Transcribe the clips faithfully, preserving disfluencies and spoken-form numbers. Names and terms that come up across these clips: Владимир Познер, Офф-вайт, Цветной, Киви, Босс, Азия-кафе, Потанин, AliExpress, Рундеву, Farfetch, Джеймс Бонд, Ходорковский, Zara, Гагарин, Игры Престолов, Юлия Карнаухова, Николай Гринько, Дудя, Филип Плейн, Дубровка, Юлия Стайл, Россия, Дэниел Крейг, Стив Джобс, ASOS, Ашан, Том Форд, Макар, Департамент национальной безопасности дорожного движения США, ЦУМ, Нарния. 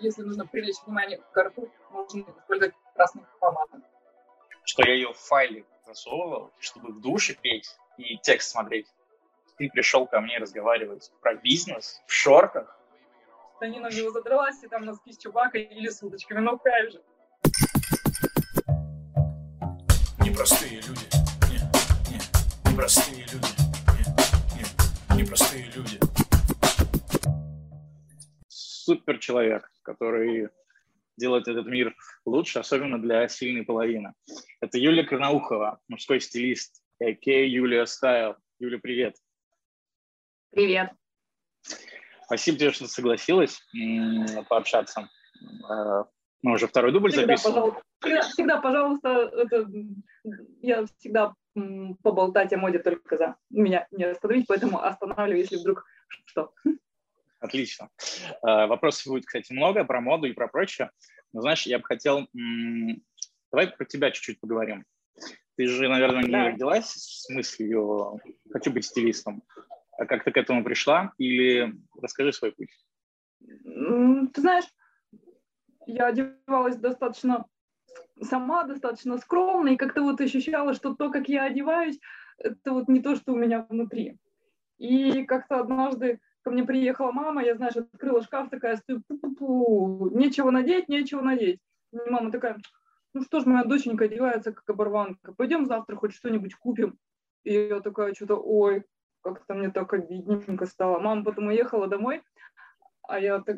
если нужно привлечь внимание к рту, можно использовать красную помаду. Что я ее в файле засовывал, чтобы в душе петь и текст смотреть. Ты пришел ко мне разговаривать про бизнес в шортах. Танина же его задралась, и там носки с чубакой или с удочками, но кайф же. Непростые люди. Нет, нет, непростые люди. Нет, нет, непростые люди. Супер человек, который делает этот мир лучше, особенно для сильной половины. Это Юлия Карнаухова, мужской стилист, а.к.а. Юлия Стайл. Юля, привет. Привет. Спасибо тебе, что согласилась м-м, пообщаться. Мы уже второй дубль всегда записываем. Пожалуйста, всегда, всегда, пожалуйста, это, я всегда м, поболтать о моде только за. Меня не остановить, поэтому останавливаю, если вдруг что. Отлично. Вопросов будет, кстати, много про моду и про прочее. Но, знаешь, я бы хотел... М, давай про тебя чуть-чуть поговорим. Ты же, наверное, не да. родилась с мыслью «хочу быть стилистом». А как ты к этому пришла? Или расскажи свой путь. Ты знаешь, я одевалась достаточно сама, достаточно скромно, и как-то вот ощущала, что то, как я одеваюсь, это вот не то, что у меня внутри. И как-то однажды ко мне приехала мама, я, знаешь, открыла шкаф, такая, стою, пу-пу-пу, нечего надеть, нечего надеть. И мама такая... Ну что ж, моя доченька одевается как оборванка. Пойдем завтра хоть что-нибудь купим. И я такая что-то, ой, как-то мне так обидненько стало. Мама потом уехала домой, а я так,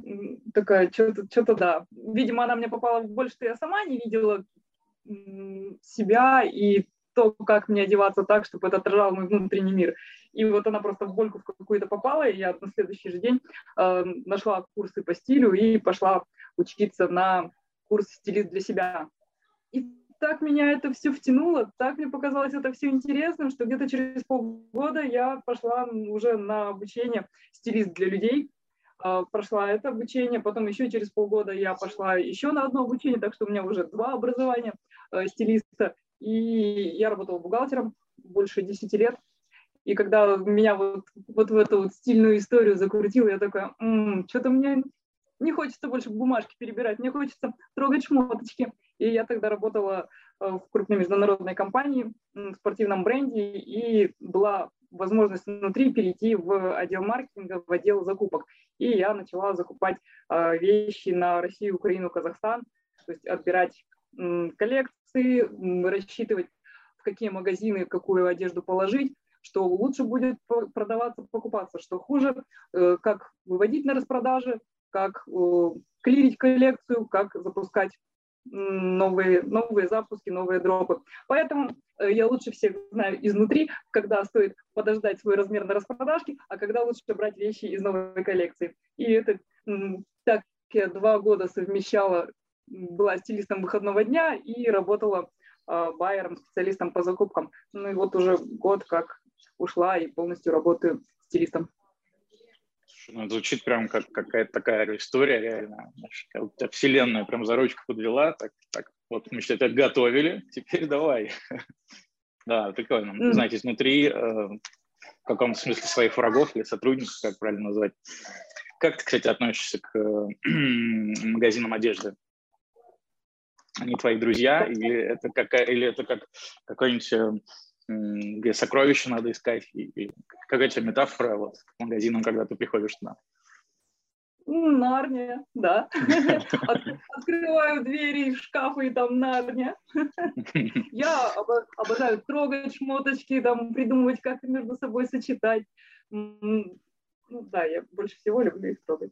такая, что-то, что-то да. Видимо, она мне попала в боль, что я сама не видела себя и то, как мне одеваться так, чтобы это отражало мой внутренний мир. И вот она просто в больку в какую-то попала, и я на следующий же день э, нашла курсы по стилю и пошла учиться на курс «Стилист для себя». И так меня это все втянуло, так мне показалось это все интересным, что где-то через полгода я пошла уже на обучение «Стилист для людей», прошла это обучение, потом еще через полгода я пошла еще на одно обучение, так что у меня уже два образования стилиста, и я работала бухгалтером больше десяти лет, и когда меня вот, вот в эту вот стильную историю закрутила, я такая, м-м, что-то мне... не хочется больше бумажки перебирать, мне хочется трогать шмоточки. И я тогда работала в крупной международной компании, в спортивном бренде, и была возможность внутри перейти в отдел маркетинга, в отдел закупок. И я начала закупать вещи на Россию, Украину, Казахстан, то есть отбирать коллекции, рассчитывать, в какие магазины какую одежду положить, что лучше будет продаваться, покупаться, что хуже, как выводить на распродажи, как э, клирить коллекцию, как запускать новые, новые запуски, новые дропы. Поэтому э, я лучше всех знаю изнутри, когда стоит подождать свой размер на распродажке, а когда лучше брать вещи из новой коллекции. И это э, так я два года совмещала, была стилистом выходного дня и работала э, байером, специалистом по закупкам. Ну и вот уже год как ушла и полностью работаю стилистом. Ну, звучит прям как какая-то такая история реально. Вселенная прям за ручку подвела. Так, так вот мы тебя готовили, теперь давай. Да, прикольно. Mm-hmm. Знаете, внутри э, в каком-то смысле своих врагов или сотрудников, как правильно назвать. Как ты, кстати, относишься к э, магазинам одежды? Они твои друзья или это, какая, или это как какой-нибудь... Э, где сокровища надо искать, и какая-то метафора вот, к магазинам, когда ты приходишь туда. Нарния, да. Открываю двери, шкафы, и там нарния. Я обожаю трогать шмоточки, там придумывать, как между собой сочетать. Да, я больше всего люблю их трогать.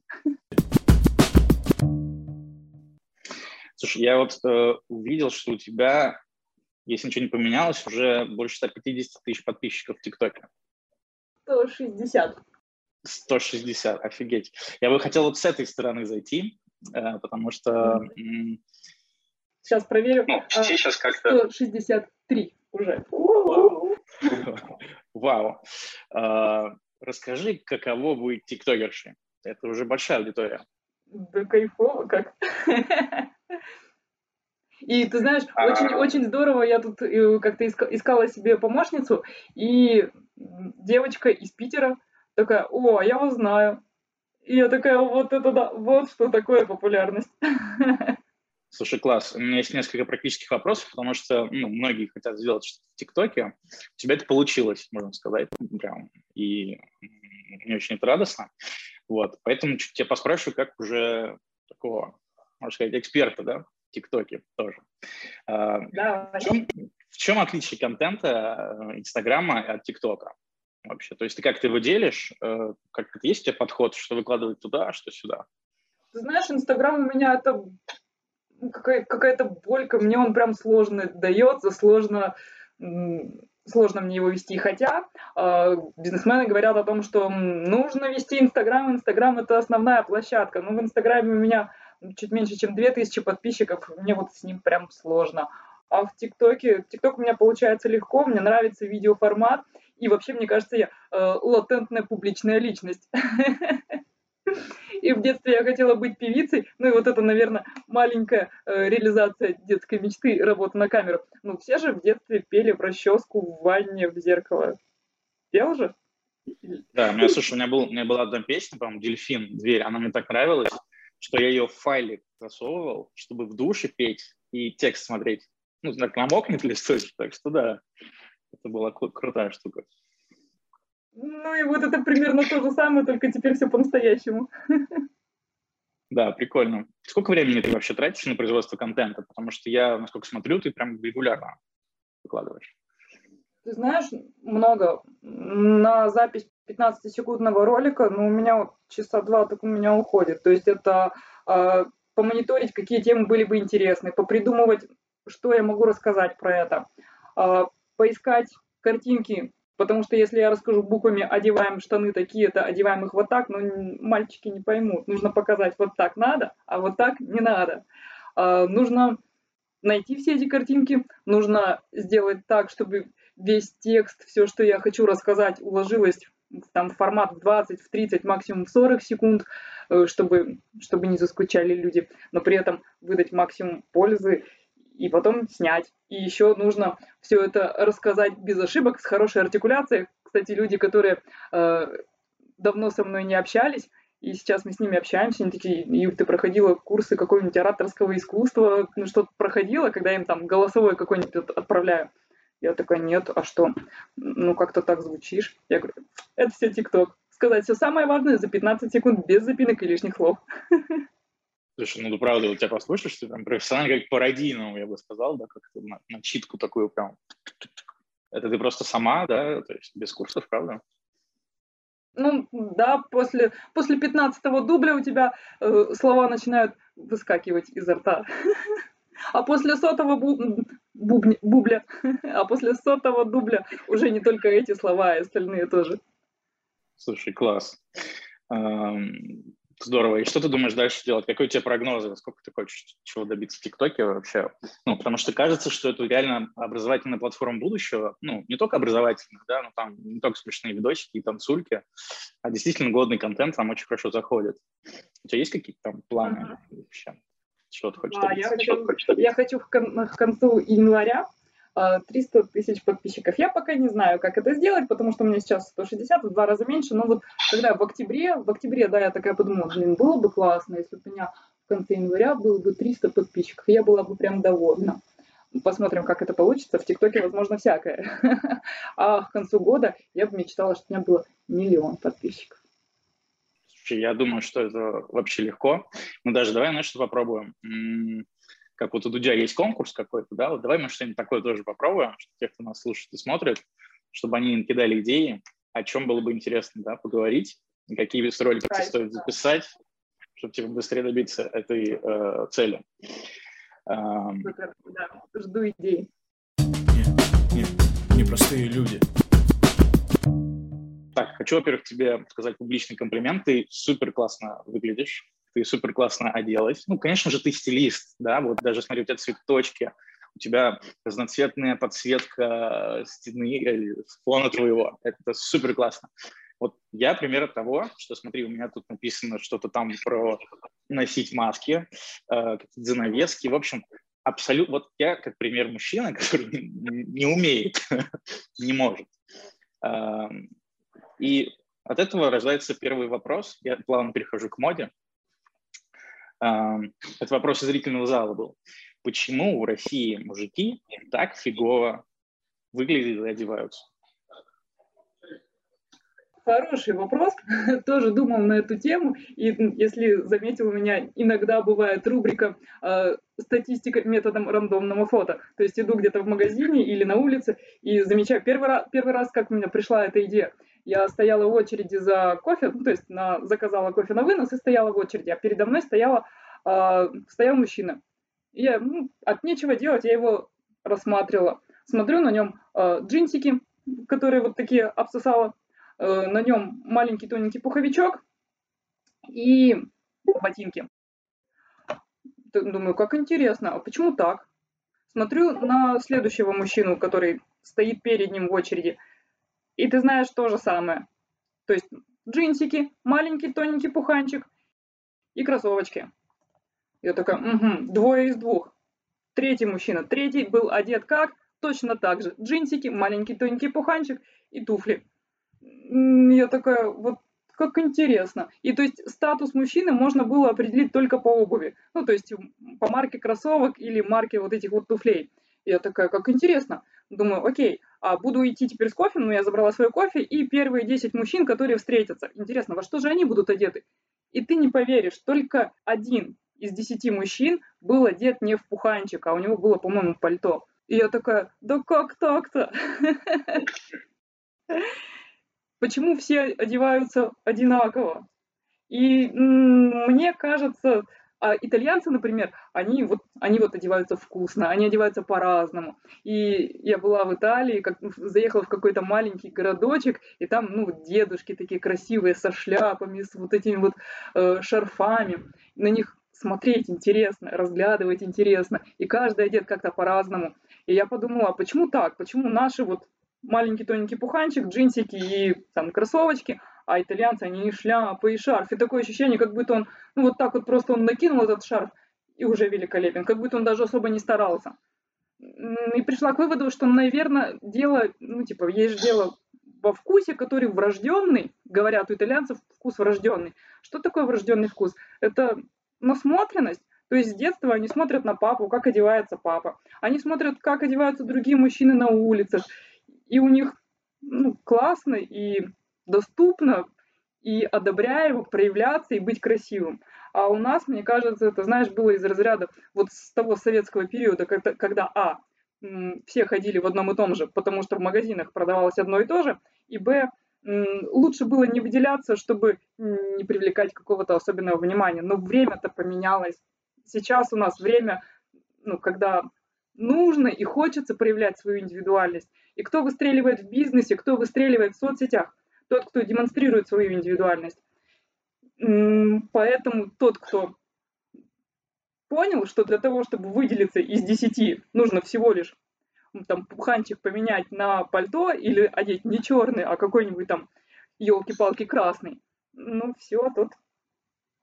Слушай, я вот увидел, что у тебя... Если ничего не поменялось, уже больше ста пятидесяти тысяч подписчиков в ТикТоке. сто шестьдесят. сто шестьдесят, офигеть. Я бы хотел вот с этой стороны зайти, потому что... Сейчас проверю. Ну, почти а, сейчас как-то... сто шестьдесят три уже. Вау. Вау. А, расскажи, каково быть тиктокершей? Это уже большая аудитория. Да кайфово как. И ты знаешь, очень, очень здорово, я тут как-то искала себе помощницу, и девочка из Питера такая, о, я вас знаю. И я такая, вот это да, вот что такое популярность. Слушай, класс. У меня есть несколько практических вопросов, потому что ну, многие хотят сделать что-то в ТикТоке. У тебя это получилось, можно сказать, прям. И мне очень это радостно. Вот. Поэтому чуть тебя поспрашиваю, как уже такого, можно сказать, эксперта, да, в ТикТоке тоже. Да. В чем, в чем отличие контента Инстаграма от ТикТока вообще? То есть ты как ты его делишь? Как, есть у тебя подход, что выкладывать туда, что сюда? Ты знаешь, Инстаграм у меня это... Какая- какая-то болька, мне он прям сложно дается, сложно, сложно мне его вести. Хотя э, бизнесмены говорят о том, что нужно вести Инстаграм, Инстаграм — это основная площадка. Но в Инстаграме у меня чуть меньше, чем две тысячи подписчиков, мне вот с ним прям сложно. А в ТикТоке, ТикТок у меня получается легко, мне нравится видеоформат, и вообще, мне кажется, я э, латентная публичная личность. И в детстве я хотела быть певицей, ну и вот это, наверное, маленькая э, реализация детской мечты, работа на камеру. Ну все же в детстве пели в расческу, в ванне, в зеркало. Пел же? Да, у меня, слушай, у меня, был, у меня была одна песня, по-моему, «Дельфин», «Дверь», она мне так нравилась, что я ее в файлик засовывал, чтобы в душе петь и текст смотреть. Ну, так намокнет листочек, так что да, это была кру- крутая штука. Ну и вот это примерно то же самое, только теперь все по-настоящему. Да, прикольно. Сколько времени ты вообще тратишь на производство контента? Потому что я, насколько смотрю, ты прям регулярно выкладываешь. Ты знаешь, много. На запись пятнадцатисекундного ролика, ну, у меня часа два так у меня уходит. То есть это э, помониторить, какие темы были бы интересны, попридумывать, что я могу рассказать про это, э, поискать картинки. Потому что если я расскажу буквами «одеваем штаны такие-то, одеваем их вот так», ну, мальчики не поймут. Нужно показать «вот так надо, а вот так не надо». А, нужно найти все эти картинки, нужно сделать так, чтобы весь текст, все, что я хочу рассказать, уложилось там, в формат в двадцать, в тридцать, максимум в сорок секунд, чтобы, чтобы не заскучали люди, но при этом выдать максимум пользы. И потом снять. И еще нужно все это рассказать без ошибок, с хорошей артикуляцией. Кстати, люди, которые э, давно со мной не общались, и сейчас мы с ними общаемся, они такие: Юль, ты проходила курсы какого-нибудь ораторского искусства, ну что-то проходила, когда я им там голосовое какое-нибудь отправляю. Я такая: нет, а что? Ну как-то так звучишь. Я говорю: это все ТикТок. Сказать все самое важное за пятнадцать секунд, без запинок и лишних слов. Слушай, ну, правда, вот тебя послушаешь, ты прям профессионально, как пародийному, я бы сказал, да, как-то на, на читку такую прям. Это ты просто сама, да, то есть без курсов, правда? Ну, да, после, после пятнадцатого дубля у тебя э, слова начинают выскакивать изо рта. А после сотого бубля, а после сотого дубля уже не только эти слова, и остальные тоже. Слушай, класс. Здорово. И что ты думаешь дальше делать? Какие у тебя прогнозы? Сколько ты хочешь чего добиться в ТикТоке вообще? Ну, потому что кажется, что это реально образовательная платформа будущего. Ну, не только образовательная, да, но там не только смешные видосики и танцульки, а действительно годный контент там очень хорошо заходит. У тебя есть какие-то там планы uh-huh. вообще? Чего ты хочешь а, добиться? Я хочу, что ты хочешь добиться? Я хочу в кон- к концу января триста тысяч подписчиков. Я пока не знаю, как это сделать, потому что у меня сейчас сто шестьдесят, в два раза меньше, но вот когда в октябре, в октябре, да, я такая подумала, блин, было бы классно, если бы у меня в конце января было бы триста подписчиков, я была бы прям довольна. Посмотрим, как это получится, в ТикТоке, возможно, всякое. А к концу года я бы мечтала, что у меня было миллион подписчиков. Слушай, я думаю, что это вообще легко, но даже давай, знаешь, что попробуем. Как вот у Дудя есть конкурс какой-то, да, вот давай мы что-нибудь такое тоже попробуем, чтобы те, кто нас слушает и смотрит, чтобы они им кидали идеи, о чем было бы интересно, да, поговорить, и какие вид роликов стоит записать, чтобы типа быстрее добиться этой э, цели. Эм... Да, жду идей. Нет, нет, непростые люди. Так, хочу, во-первых, тебе сказать публичный комплимент, ты супер классно выглядишь. Ты супер классно оделась. Ну, конечно же, ты стилист, да, вот даже, смотри, у тебя цветочки, у тебя разноцветная подсветка стены или фона твоего. Это супер классно. Вот я пример того, что, смотри, у меня тут написано что-то там про носить маски, э, занавески, в общем, абсолютно, вот я как пример мужчины, который не, не умеет, не может. Э, и От этого рождается первый вопрос. Я плавно перехожу к моде. Это вопрос зрительного зала был. Почему в России мужики так фигово выглядят и одеваются? Хороший вопрос. Тоже думал на эту тему. И если заметил, у меня иногда бывает рубрика э, «Статистика методом рандомного фото». То есть иду где-то в магазине или на улице и замечаю первый раз, первый раз, как у меня пришла эта идея. Я стояла в очереди за кофе, ну, то есть на, заказала кофе на вынос и стояла в очереди. А передо мной стояла, э, стоял мужчина. И я, ну, от нечего делать, я его рассматривала. Смотрю, на нем э, джинсики, которые вот такие обсосала. На нем маленький тоненький пуховичок и ботинки. Думаю, как интересно, а почему так? Смотрю на следующего мужчину, который стоит перед ним в очереди. И ты знаешь то же самое. То есть джинсики, маленький тоненький пуханчик и кроссовочки. Я такая, угу, двое из двух. Третий мужчина. Третий был одет как? Точно так же. Джинсики, маленький тоненький пуханчик и туфли. Я такая, вот как интересно. И то есть статус мужчины можно было определить только по обуви. Ну, то есть по марке кроссовок или марке вот этих вот туфлей. Я такая, как интересно. Думаю, окей, а буду идти теперь с кофе, ну, я забрала свой кофе, и первые десять мужчин, которые встретятся. Интересно, во что же они будут одеты? И ты не поверишь, только один из десяти мужчин был одет не в пуханчик, а у него было, по-моему, пальто. И я такая, да как так-то? Почему все одеваются одинаково? И мне кажется, а итальянцы, например, они вот, они вот одеваются вкусно, они одеваются по-разному. И я была в Италии, как, заехала в какой-то маленький городочек, и там, ну, дедушки такие красивые, со шляпами, с вот этими вот э, шарфами. На них смотреть интересно, разглядывать интересно. И каждый одет как-то по-разному. И я подумала, а почему так? Почему наши вот... маленький тоненький пуханчик, джинсики и там кроссовочки, а итальянцы, они и шляпы, и шарф. И такое ощущение, как будто он, ну вот так вот просто он накинул этот шарф и уже великолепен, как будто он даже особо не старался. И пришла к выводу, что, наверное, дело, ну типа, есть же дело во вкусе, который врожденный, говорят у итальянцев, вкус врожденный. Что такое врожденный вкус? Это насмотренность. То есть с детства они смотрят на папу, как одевается папа. Они смотрят, как одеваются другие мужчины на улицах. И у них, ну, классно и доступно, и одобряемо проявляться и быть красивым. А у нас, мне кажется, это, знаешь, было из разряда вот с того советского периода, когда, когда а, все ходили в одном и том же, потому что в магазинах продавалось одно и то же, и б, лучше было не выделяться, чтобы не привлекать какого-то особенного внимания. Но время-то поменялось. Сейчас у нас время, ну, когда... нужно и хочется проявлять свою индивидуальность. И кто выстреливает в бизнесе, кто выстреливает в соцсетях? Тот, кто демонстрирует свою индивидуальность. Поэтому тот, кто понял, что для того, чтобы выделиться из десяти, нужно всего лишь там пуханчик поменять на пальто или одеть не черный, а какой-нибудь там елки-палки красный. Ну все, тот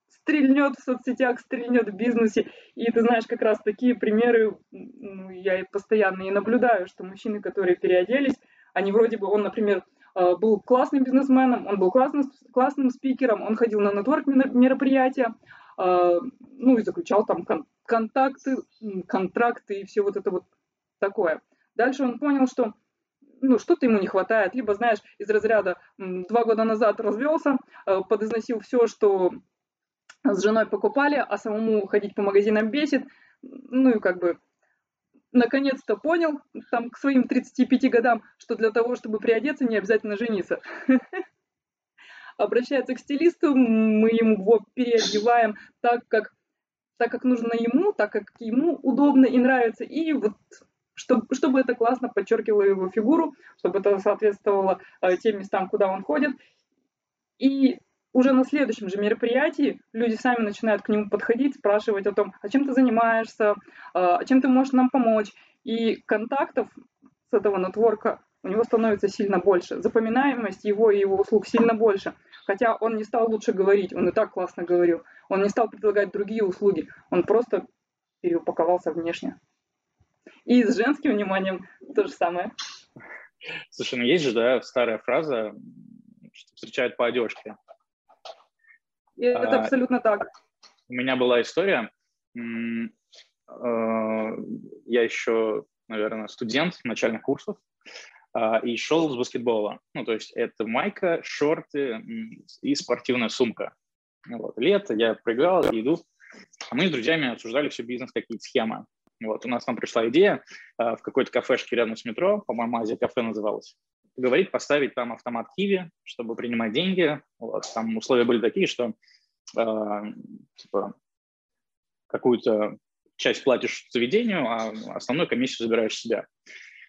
стрельнет в соцсетях, стрельнет в бизнесе. И ты знаешь, как раз такие примеры, ну, я и постоянно и наблюдаю, что мужчины, которые переоделись, они вроде бы, он, например, был классным бизнесменом, он был классным, классным спикером, он ходил на нетворк-мероприятия, ну и заключал там контакты, контракты и все вот это вот такое. Дальше он понял, что ну, что-то ему не хватает. Либо, знаешь, из разряда два года назад развелся, подизносил все, что... с женой покупали, а самому ходить по магазинам бесит. Ну и как бы наконец-то понял там к своим тридцати пяти годам, что для того, чтобы приодеться, не обязательно жениться. Обращается к стилисту, мы его переодеваем так, как так как нужно ему, так как ему удобно и нравится. И вот чтобы, чтобы это классно подчеркивало его фигуру, чтобы это соответствовало э, тем местам, куда он ходит. И уже на следующем же мероприятии люди сами начинают к нему подходить, спрашивать о том, а чем ты занимаешься, а чем ты можешь нам помочь. И контактов с этого нетворка у него становится сильно больше. Запоминаемость его и его услуг сильно больше. Хотя он не стал лучше говорить, он и так классно говорил. Он не стал предлагать другие услуги, он просто переупаковался внешне. И с женским вниманием то же самое. Слушай, ну есть же, да, старая фраза, что встречают по одежке. И это а, абсолютно так. У меня была история. Я еще, наверное, студент начальных курсов и шел с баскетбола. Ну, то есть это майка, шорты и спортивная сумка. Вот. Лето, я прыгал, иду. А мы с друзьями обсуждали все бизнес, какие-то схемы. Вот. У нас там пришла идея в какой-то кафешке рядом с метро, по-моему, Азия-кафе называлась. Говорить, поставить там автомат Киви, чтобы принимать деньги. Вот. Там условия были такие, что э, типа, какую-то часть платишь заведению, а основную комиссию забираешь себя.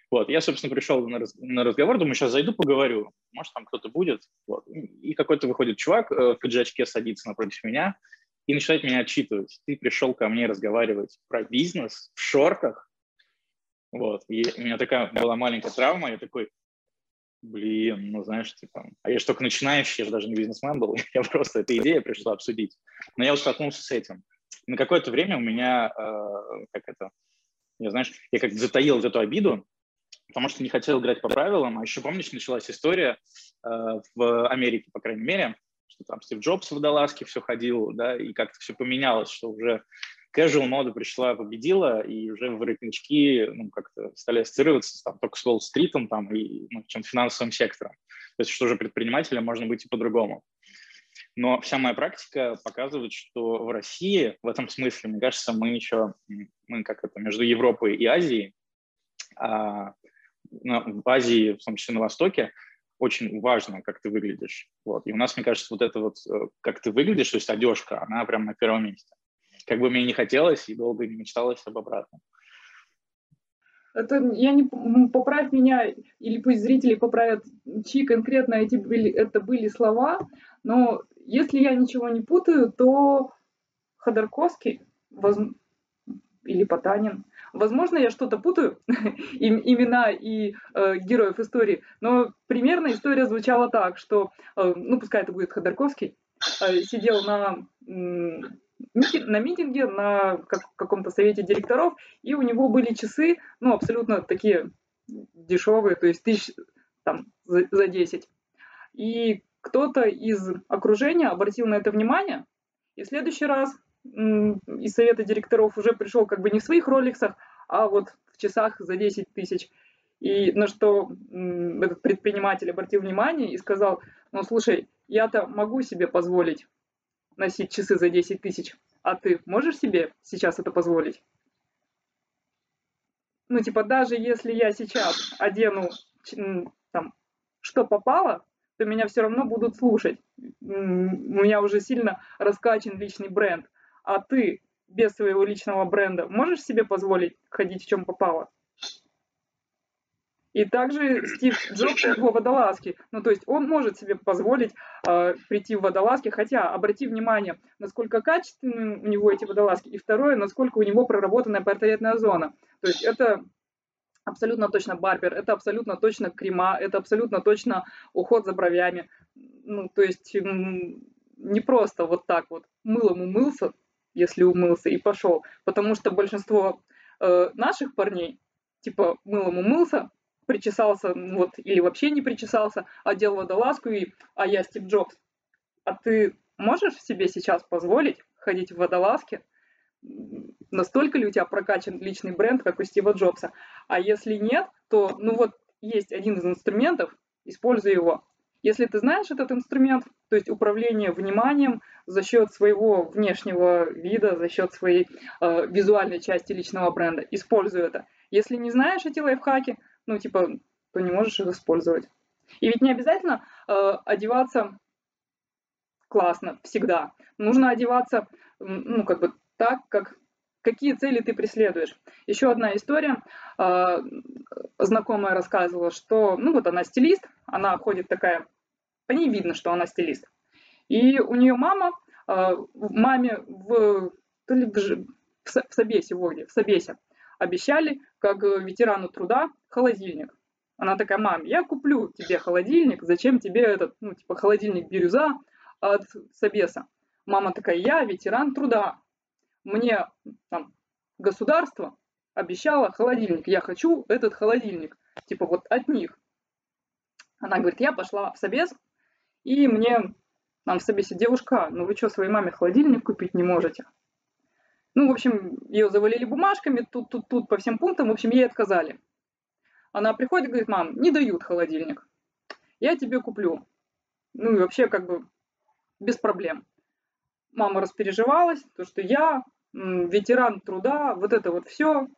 Вот. Я, собственно, пришел на, раз, на разговор, думаю, сейчас зайду, поговорю. Может, там кто-то будет. Вот. И какой-то выходит чувак э, в пиджачке, садится напротив меня и начинает меня отчитывать. Ты пришел ко мне разговаривать про бизнес в шортах. Вот. И у меня такая была маленькая травма. Я такой... Блин, ну знаешь, типа, а я же только начинающий, я же даже не бизнесмен был, я просто, эта идея пришла обсудить. Но я столкнулся с этим. На какое-то время у меня, э, как это, я, знаешь, я как-то затаил эту обиду, потому что не хотел играть по правилам. А еще, помнишь, началась история э, в Америке, по крайней мере, что там Стив Джобс в водолазке все ходил, да, и как-то все поменялось, что уже casual мода пришла, победила, и уже воротнички, ну, как-то стали ассоциироваться там, только с Уолл-стритом там, и ну, чем финансовым сектором. То есть, что же предпринимателем можно быть и по-другому. Но вся моя практика показывает, что в России в этом смысле, мне кажется, мы еще, мы как это, между Европой и Азией, а, ну, в Азии, в том числе на Востоке, очень важно, как ты выглядишь. Вот. И у нас, мне кажется, вот это вот, как ты выглядишь, то есть одежка, она прям на первом месте. Как бы мне не хотелось и долго не мечталось об обратном. Это, я не, поправь меня, или пусть зрители поправят, чьи конкретно эти были, это были слова, но если я ничего не путаю, то Ходорковский воз, или Потанин. Возможно, я что-то путаю, имена и э, героев истории, но примерно история звучала так, что, э, ну пускай это будет Ходорковский, э, сидел на... Э, на митинге, на каком-то совете директоров, и у него были часы, ну, абсолютно такие дешевые, то есть тысяч там, за десять. И кто-то из окружения обратил на это внимание, и в следующий раз из совета директоров уже пришел как бы не в своих роликсах, а вот в часах за десять тысяч. И на что этот предприниматель обратил внимание и сказал, ну, слушай, я-то могу себе позволить носить часы за десять тысяч, а ты можешь себе сейчас это позволить? Ну, типа, даже если я сейчас одену, там, что попало, то меня все равно будут слушать. У меня уже сильно раскачан личный бренд. А ты без своего личного бренда можешь себе позволить ходить в чем попало? И также Стив Джобс в его водолазке. Ну, то есть он может себе позволить э, прийти в водолазке, хотя обрати внимание, насколько качественны у него эти водолазки, и второе, насколько у него проработанная портретная зона. То есть это абсолютно точно барбер, это абсолютно точно крема, это абсолютно точно уход за бровями. Ну, то есть не просто вот так вот мылом умылся, если умылся, и пошел. Потому что большинство э, наших парней, типа, мылом умылся, причесался, вот, или вообще не причесался, одел водолазку и «а я Стив Джобс». А ты можешь себе сейчас позволить ходить в водолазке? Настолько ли у тебя прокачан личный бренд, как у Стива Джобса? А если нет, то, ну вот, есть один из инструментов, используй его. Если ты знаешь этот инструмент, то есть управление вниманием за счет своего внешнего вида, за счет своей э, визуальной части личного бренда, используй это. Если не знаешь эти лайфхаки, ну, типа, ты не можешь их использовать. И ведь не обязательно э, одеваться классно всегда. Нужно одеваться, ну, как бы так, как, какие цели ты преследуешь. Еще одна история. Э, знакомая рассказывала, что, ну, вот она стилист, она ходит такая, по ней видно, что она стилист. И у нее мама, э, маме в, то ли в, в собесе, в собесе, обещали, как ветерану труда, холодильник. Она такая, мам, я куплю тебе холодильник, зачем тебе этот, ну, типа, холодильник бирюза от собеса. Мама такая, я ветеран труда. Мне там государство обещало холодильник, я хочу этот холодильник, типа, вот от них. Она говорит, я пошла в собес, И мне, нам в собесе девушка, ну вы что, своей маме холодильник купить не можете? Ну, в общем, ее завалили бумажками, тут, тут, тут, по всем пунктам, в общем, ей отказали. Она приходит и говорит: мам, не дают холодильник, я тебе куплю. Ну и вообще, как бы, без проблем. Мама распереживалась, то что я м, ветеран труда, вот это вот все,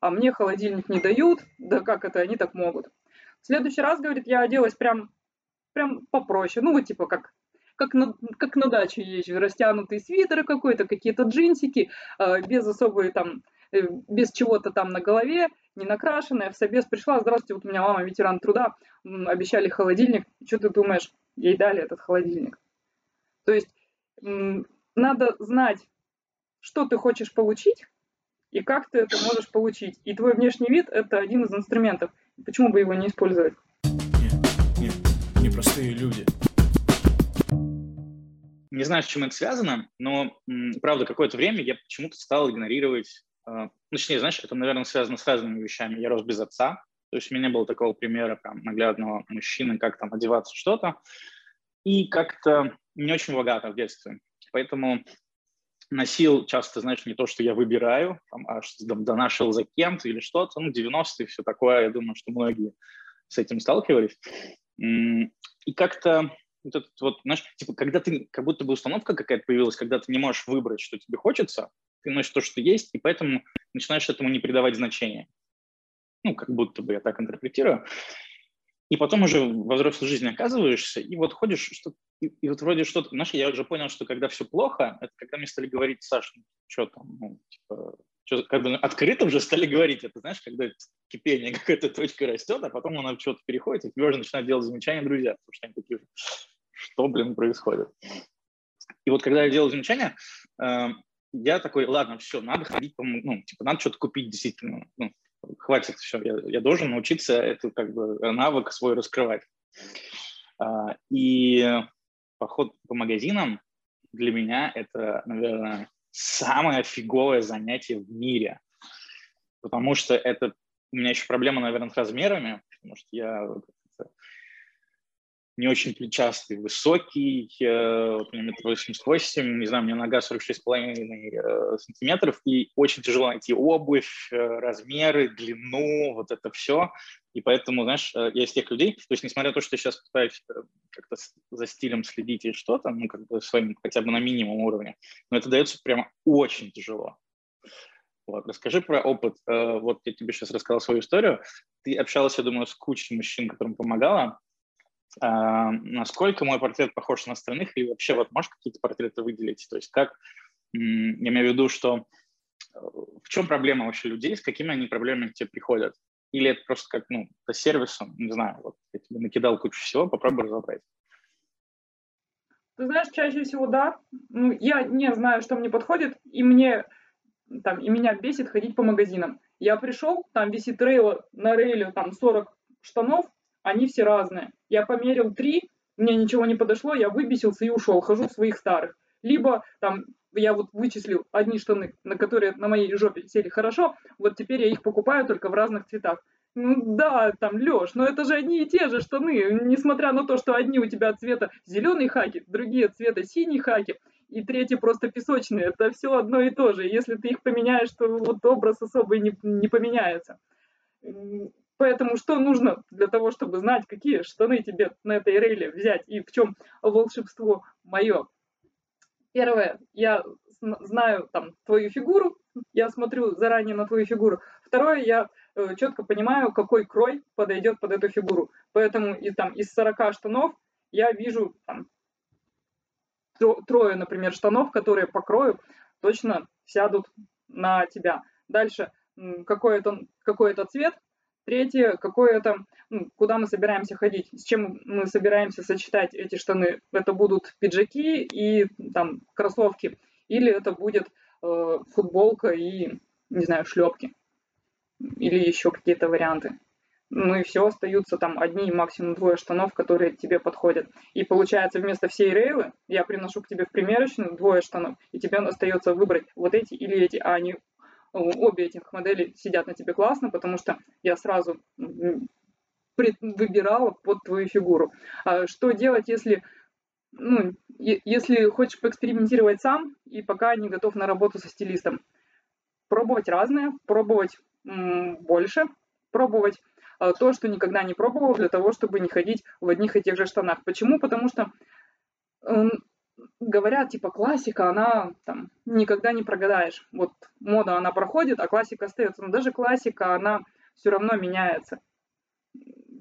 а мне холодильник не дают, да как это они так могут? В следующий раз, говорит, я оделась прям... прям попроще, ну вот типа как, как, на, как на даче езжу, растянутые свитеры какой-то, какие-то джинсики, э, без особой там, э, без чего-то там на голове, не накрашенная, в собес пришла: здравствуйте, вот у меня мама ветеран труда, м, обещали холодильник, что ты думаешь, ей дали этот холодильник. То есть м, надо знать, что ты хочешь получить и как ты это можешь получить, и твой внешний вид — это один из инструментов, почему бы его не использовать? Простые люди. Не знаю, с чем это связано, но, м, правда, какое-то время я почему-то стал игнорировать... Э, точнее, знаешь, это, наверное, связано с разными вещами. Я рос без отца, то есть у меня не было такого примера прям наглядного мужчины, как там одеваться что-то, и как-то не очень богато в детстве. Поэтому носил часто, знаешь, не то, что я выбираю, там, а донашил за кем-то или что-то, ну, девяностые, все такое, я думаю, что многие с этим сталкивались. И как-то вот этот вот, знаешь, типа, когда ты, как будто бы установка какая-то появилась, когда ты не можешь выбрать, что тебе хочется, ты носишь то, что есть, и поэтому начинаешь этому не придавать значения. Ну, как будто бы я так интерпретирую. И потом уже во взрослой жизни оказываешься, и вот ходишь, что, и, и вот вроде что-то, знаешь, я уже понял, что когда все плохо, это когда мне стали говорить: Саш, ну, что там, ну, типа... Как бы открыто уже стали говорить, это, знаешь, когда кипение какой-то точкой растет, а потом она в что-то переходит, и тебе уже начинают делать замечания друзья, потому что они такие: что, блин, происходит? И вот когда я делал замечания, я такой: ладно, все, надо ходить, ну, типа, надо что-то купить действительно, ну, хватит, все, я, я должен научиться этот, как бы, навык свой раскрывать. И поход по магазинам для меня это, наверное, самое фиговое занятие в мире, потому что это у меня еще проблема, наверное, с размерами, потому что я вот, не очень плечастый, высокий, вот, мне метр восемьдесят восемь, не знаю, у меня нога сорок шесть с половиной сантиметров, и очень тяжело найти обувь, размеры, длину, вот это все, и поэтому, знаешь, я из тех людей, то есть, несмотря на то, что я сейчас пытаюсь как-то за стилем следить или что-то, ну, как бы своим хотя бы на минимум уровне, но это дается прямо очень тяжело. Вот, расскажи про опыт. Вот я тебе сейчас рассказал свою историю. Ты общалась, я думаю, с кучей мужчин, которым помогала. А насколько мой портрет похож на остальных, и вообще вот можешь какие-то портреты выделить? То есть как, я имею в виду, что в чем проблема вообще людей, с какими они проблемами к тебе приходят? Или это просто как, ну, по сервису, не знаю, вот я тебе накидал кучу всего, попробуй разобрать. Ты знаешь, чаще всего да. Ну, я не знаю, что мне подходит, и мне там, и меня бесит ходить по магазинам. Я пришел, там висит рейл, на рейле там сорок штанов, они все разные. Я померил три, мне ничего не подошло, я выбесился и ушел, хожу в своих старых. Либо там я вот вычислил одни штаны, на которые на моей жопе сели хорошо, вот теперь я их покупаю только в разных цветах. Ну да, там, Леш, но это же одни и те же штаны, несмотря на то, что одни у тебя цвета зеленый хаки, другие цвета синий хаки, и третьи просто песочные, это все одно и то же. Если ты их поменяешь, то вот образ особый не, не поменяется. Поэтому что нужно для того, чтобы знать, какие штаны тебе на этой рейле взять и в чем волшебство мое? Первое, я знаю там твою фигуру, я смотрю заранее на твою фигуру. Второе, я э, четко понимаю, какой крой подойдет под эту фигуру. Поэтому и, там, из сорока штанов я вижу там, тро, трое, например, штанов, которые по крою точно сядут на тебя. Дальше, какой это, какой это цвет. Третье, какое там, ну, куда мы собираемся ходить, с чем мы собираемся сочетать эти штаны. Это будут пиджаки и там кроссовки, или это будет э, футболка и, не знаю, шлепки, или еще какие-то варианты. Ну и все, остаются там одни, максимум двое штанов, которые тебе подходят. И получается, вместо всей рейлы я приношу к тебе в примерочную двое штанов, и тебе остается выбрать вот эти или эти, а они... Обе этих модели сидят на тебе классно, потому что я сразу выбирала под твою фигуру. Что делать, если Ну, е- если хочешь поэкспериментировать сам и пока не готов на работу со стилистом. Пробовать разное, пробовать м- больше, пробовать а, то, что никогда не пробовал, для того, чтобы не ходить в одних и тех же штанах. Почему? Потому что э- говорят, типа, классика, она там никогда не прогадаешь. Вот мода, она проходит, а классика остается. Но даже классика, она все равно меняется.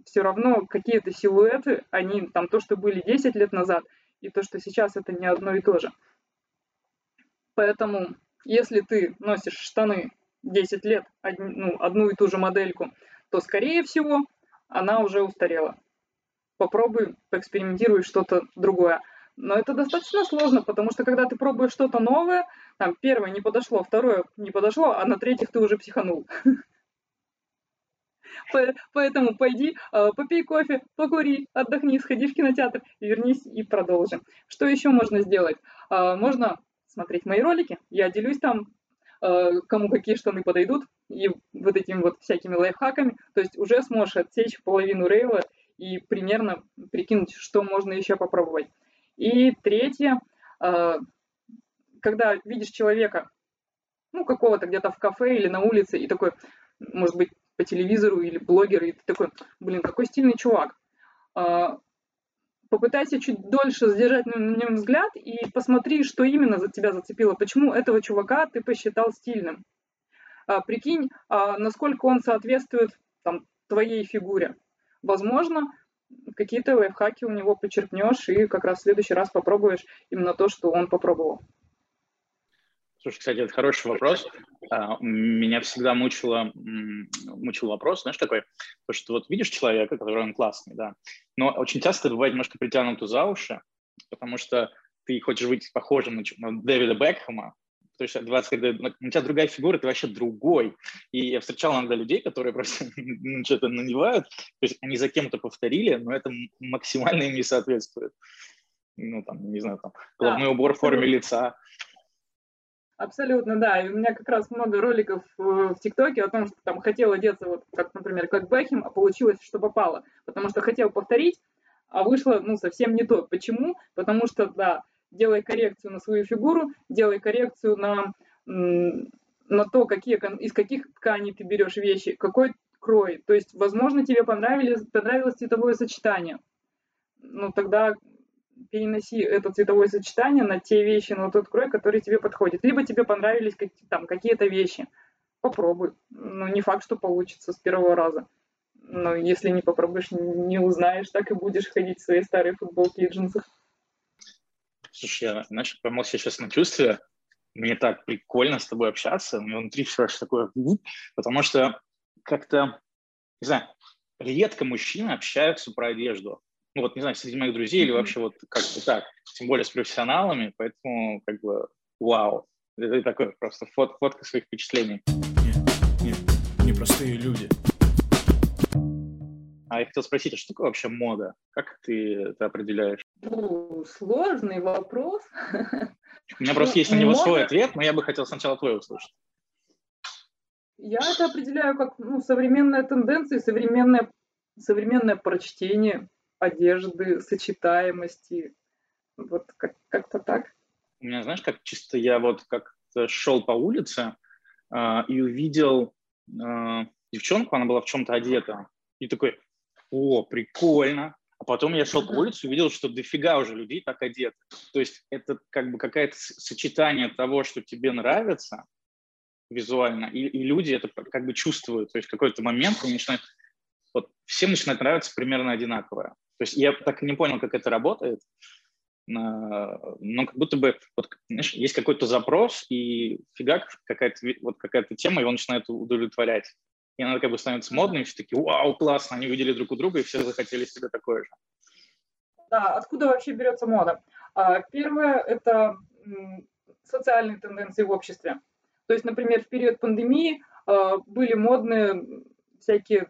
Все равно какие-то силуэты, они там то, что были десять лет назад, и то, что сейчас, это не одно и то же. Поэтому, если ты носишь штаны десять лет, од, ну, одну и ту же модельку, то, скорее всего, она уже устарела. Попробуй, поэкспериментируй что-то другое. Но это достаточно сложно, потому что, когда ты пробуешь что-то новое, там, первое не подошло, второе не подошло, а на третьих ты уже психанул. Поэтому пойди, попей кофе, покури, отдохни, сходи в кинотеатр, вернись и продолжим. Что еще можно сделать? Можно смотреть мои ролики, я делюсь там, кому какие штаны подойдут, и вот этими вот всякими лайфхаками. То есть уже сможешь отсечь половину рейла и примерно прикинуть, что можно еще попробовать. И третье, когда видишь человека, ну, какого-то где-то в кафе или на улице, и такой, может быть, по телевизору или блогер, и ты такой, блин, какой стильный чувак. Попытайся чуть дольше задержать на нем взгляд и посмотри, что именно за тебя зацепило, почему этого чувака ты посчитал стильным. Прикинь, насколько он соответствует там, твоей фигуре. Возможно, какие-то лайфхаки у него почерпнешь и как раз в следующий раз попробуешь именно то, что он попробовал. Слушай, кстати, это хороший вопрос. Меня всегда мучило, мучил вопрос, знаешь, такой, потому что вот видишь человека, который он классный, да, но очень часто бывает немножко притянуто за уши, потому что ты хочешь быть похожим на Дэвида Бекхема, то есть у тебя другая фигура, ты вообще другой. И я встречал иногда людей, которые просто что-то надевают, то есть они за кем-то повторили, но это максимально им не соответствует. Ну, там, не знаю, там, головной убор в форме лица. Абсолютно, да. И у меня как раз много роликов в ТикТоке о том, что там хотел одеться, вот, как, например, как Бекхем, а получилось, что попало. Потому что хотел повторить, а вышло, ну, совсем не то. Почему? Потому что, да, делай коррекцию на свою фигуру, делай коррекцию на, на то, какие, из каких тканей ты берешь вещи, какой крой. То есть, возможно, тебе понравилось, понравилось цветовое сочетание. Ну, тогда... переноси это цветовое сочетание на те вещи, на тот крой, который тебе подходит. Либо тебе понравились там какие-то вещи. Попробуй. Ну, не факт, что получится с первого раза. Но если не попробуешь, не узнаешь, так и будешь ходить в свои старые футболки и джинсы. Слушай, я, знаешь, поймался сейчас на чувстве. Мне так прикольно с тобой общаться. У меня внутри все аж такое... Потому что как-то, не знаю, редко мужчины общаются про одежду. Ну, вот, не знаю, среди моих друзей или вообще вот как-то так, тем более с профессионалами, поэтому как бы вау. Это такое просто фот, фотка своих впечатлений. Нет, нет, непростые люди. А я хотел спросить, а что такое вообще мода? Как ты это определяешь? Ну, сложный вопрос. У меня просто есть на него свой ответ, но я бы хотел сначала твой услышать. Я это определяю как, ну, современная тенденция, современное, современное прочтение одежды, сочетаемости, вот как- как-то так. У меня, знаешь, как чисто я вот как-то шел по улице э, и увидел э, девчонку, она была в чем-то одета, и такой, о, прикольно. А потом я шел по улице и увидел, что дофига уже людей так одеты. То есть это как бы какое-то сочетание того, что тебе нравится визуально, и, и люди это как бы чувствуют. То есть в какой-то момент они начинают, вот, всем начинает нравиться примерно одинаковое. То есть я так и не понял, как это работает, но как будто бы вот, знаешь, есть какой-то запрос, и фигак, какая-то, вот какая-то тема, его начинает удовлетворять. И она как бы становится модной, и все такие, вау, классно, они увидели друг у друга, и все захотели себе такое же. Да, откуда вообще берется мода? Первое – это социальные тенденции в обществе. То есть, например, в период пандемии были модные всякие...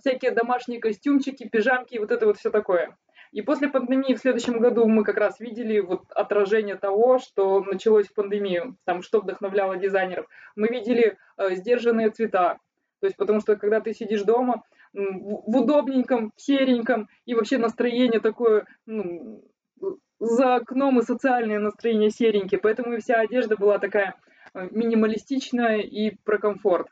всякие домашние костюмчики, пижамки и вот это вот все такое. И после пандемии в следующем году мы как раз видели вот отражение того, что началось в пандемию, там, что вдохновляло дизайнеров. Мы видели э, сдержанные цвета, то есть потому что когда ты сидишь дома в, в удобненьком, в сереньком, и вообще настроение такое, ну, за окном и социальное настроение серенькие, поэтому и вся одежда была такая минималистичная и про комфорт.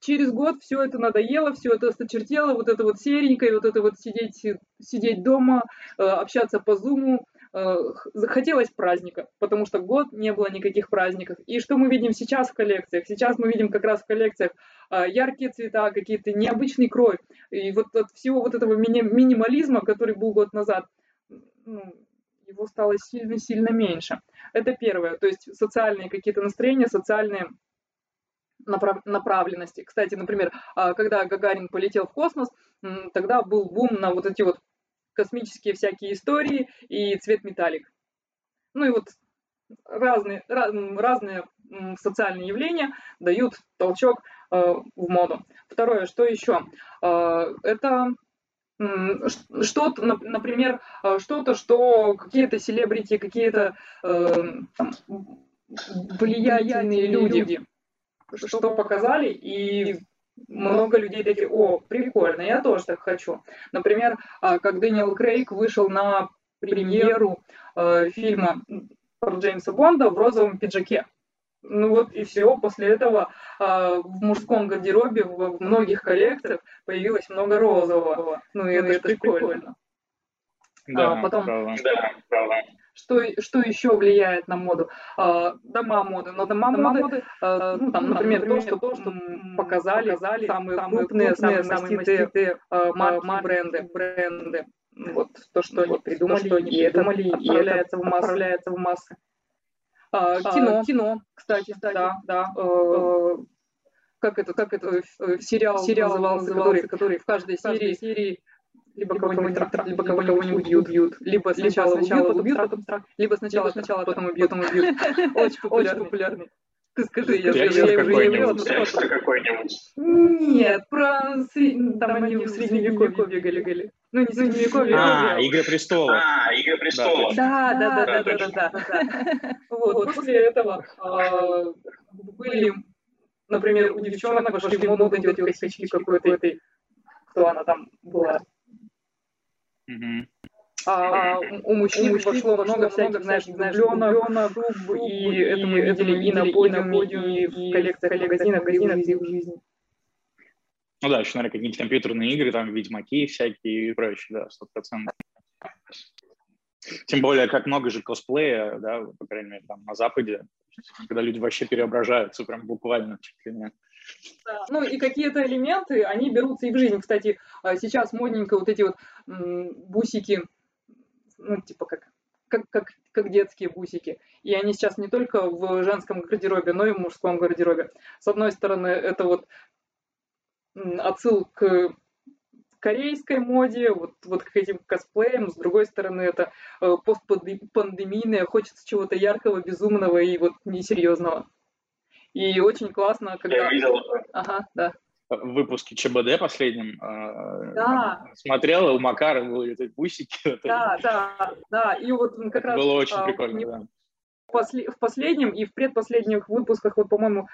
Через год все это надоело, все это осточертело, вот это вот серенькое, вот это вот сидеть, сидеть дома, общаться по зуму. Захотелось праздника, потому что год не было никаких праздников. И что мы видим сейчас в коллекциях? Сейчас мы видим как раз в коллекциях яркие цвета, какие-то необычный крой. И вот от всего вот этого мини минимализма, который был год назад, ну, его стало сильно-сильно меньше. Это первое, то есть социальные какие-то настроения, социальные направленности. Кстати, например, когда Гагарин полетел в космос, тогда был бум на вот эти вот космические всякие истории и цвет металлик. Ну и вот разные, раз, разные социальные явления дают толчок в моду. Второе, что еще? Это что-то, например, что-то, что какие-то селебрити, какие-то влиятельные люди что показали, и много людей такие: о, прикольно, я тоже так хочу. Например, как Дэниел Крейг вышел на премьеру фильма про Джеймса Бонда в розовом пиджаке. Ну вот и все, после этого в мужском гардеробе, в многих коллекциях появилось много розового. Ну и ну, это, это ж прикольно. Да, а, потом... правда. Да, правда. Что, что еще влияет на моду? Дома моды. Но дома, дома моды, моды э, ну, там, например, например, то, что, то, что показали, показали самые крупные, самые, самые маститые марки, марки, бренды. бренды. Вот то, что вот, они придумали, то, что они и придумали, это отправляется, в отправляется в массы. А, кино, а, кино, кстати, кстати да. да. Э, как это, как это сериал, сериал назывался, который, который в каждой, в каждой серии... серии либо кого-нибудь трактор, либо кого-нибудь убьют, либо сначала убьют, потом трактор, либо сначала сначала потом убьют, потом убьют. Очень популярный. Ты скажи, я же какой-нибудь. Нет, про там они в средневековье бегали. Ну не средневековье. А, Игры Престолов. А, Игры Престолов. Да, да, да, да, да, да. Вот после этого были, например, у девчонок вошли в моду эти косички какой-то этой, кто она там была. Mm-hmm. А, у, у мужчин mm-hmm. пошло mm-hmm. много всяких, знаешь, дубленок, дуб, и, и это мы видели и на подиуме, и в коллекциях магазинов, магазинов из их жизни. Ну да, еще, наверное, какие-нибудь компьютерные игры, там, ведьмаки всякие и прочее, да, сто процентов. Тем более, как много же косплея, да, по крайней мере, там, на Западе, когда люди вообще переображаются прям буквально чуть ли не. Да. Ну и какие-то элементы, они берутся и в жизнь. Кстати, сейчас модненько вот эти вот бусики, ну типа как, как, как, как детские бусики. И они сейчас не только в женском гардеробе, но и в мужском гардеробе. С одной стороны, это вот отсыл к корейской моде, вот, вот к этим косплеям. С другой стороны, это постпандемийное, хочется чего-то яркого, безумного и вот несерьезного. И очень классно, когда... Я видел ага, да. в выпуске ЧБД последнем. Да. Смотрела, у Макара были бусики. Да, да, да. И вот как это раз... Было очень а, прикольно, не... да. В последнем и в предпоследних выпусках, вот, по-моему,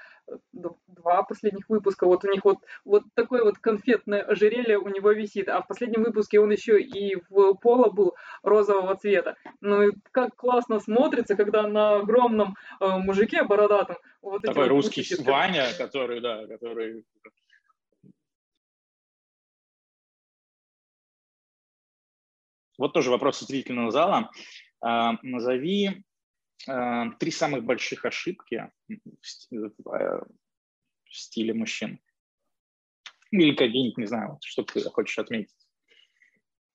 два последних выпуска, вот у них вот, вот такое вот конфетное ожерелье у него висит, а в последнем выпуске он еще и в поло был розового цвета. Ну и как классно смотрится, когда на огромном э, мужике бородатом... Вот такой эти вот русский мужики, Ваня, который, да, который... Вот тоже вопрос из зрительного зала. А, назови... Три самых больших ошибки в стиле мужчин. Или какие-нибудь, не знаю, что ты хочешь отметить.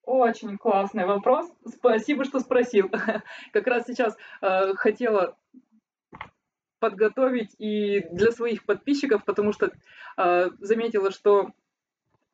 Очень классный вопрос. Спасибо, что спросил. Как раз сейчас э, хотела подготовить и для своих подписчиков, потому что э, заметила, что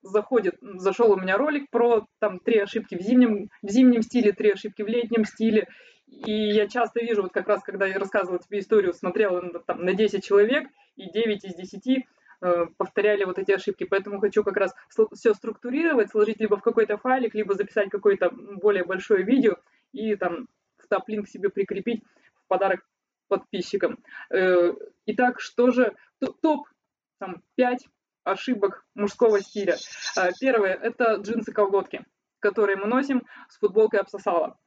заходит, зашел у меня ролик про там три ошибки в зимнем, в зимнем стиле, три ошибки в летнем стиле. И я часто вижу, вот как раз, когда я рассказывала тебе историю, смотрела там, на десять человек, и девять из десяти э, повторяли вот эти ошибки. Поэтому хочу как раз все структурировать, сложить либо в какой-то файлик, либо записать какое-то более большое видео и там в топ-линк себе прикрепить в подарок подписчикам. Э, итак, что же топ там, пять ошибок мужского стиля? Э, первое – это джинсы-колготки, которые мы носим с футболкой обсосала.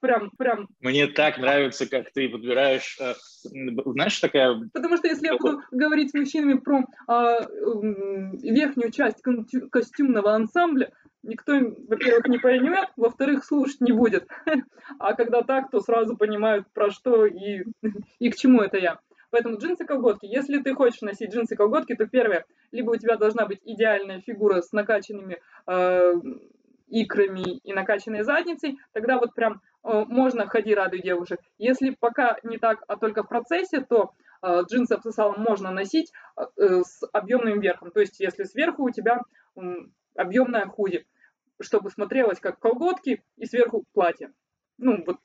Прям, прям. Мне так нравится, как ты подбираешь, знаешь, такая... Потому что если я буду говорить с мужчинами про а, верхнюю часть костюмного ансамбля, никто, во-первых, не поймет, во-вторых, слушать не будет. А когда так, то сразу понимают, про что и, и к чему это я. Поэтому джинсы-колготки. Если ты хочешь носить джинсы-колготки, то первое, либо у тебя должна быть идеальная фигура с накачанными э, икрами и накачанной задницей, тогда вот прям э, можно ходи, радуй девушек. Если пока не так, а только в процессе, то э, джинсы обсосалом можно носить э, с объемным верхом. То есть если сверху у тебя э, объемная худи, чтобы смотрелось как колготки и сверху платье. Ну, вот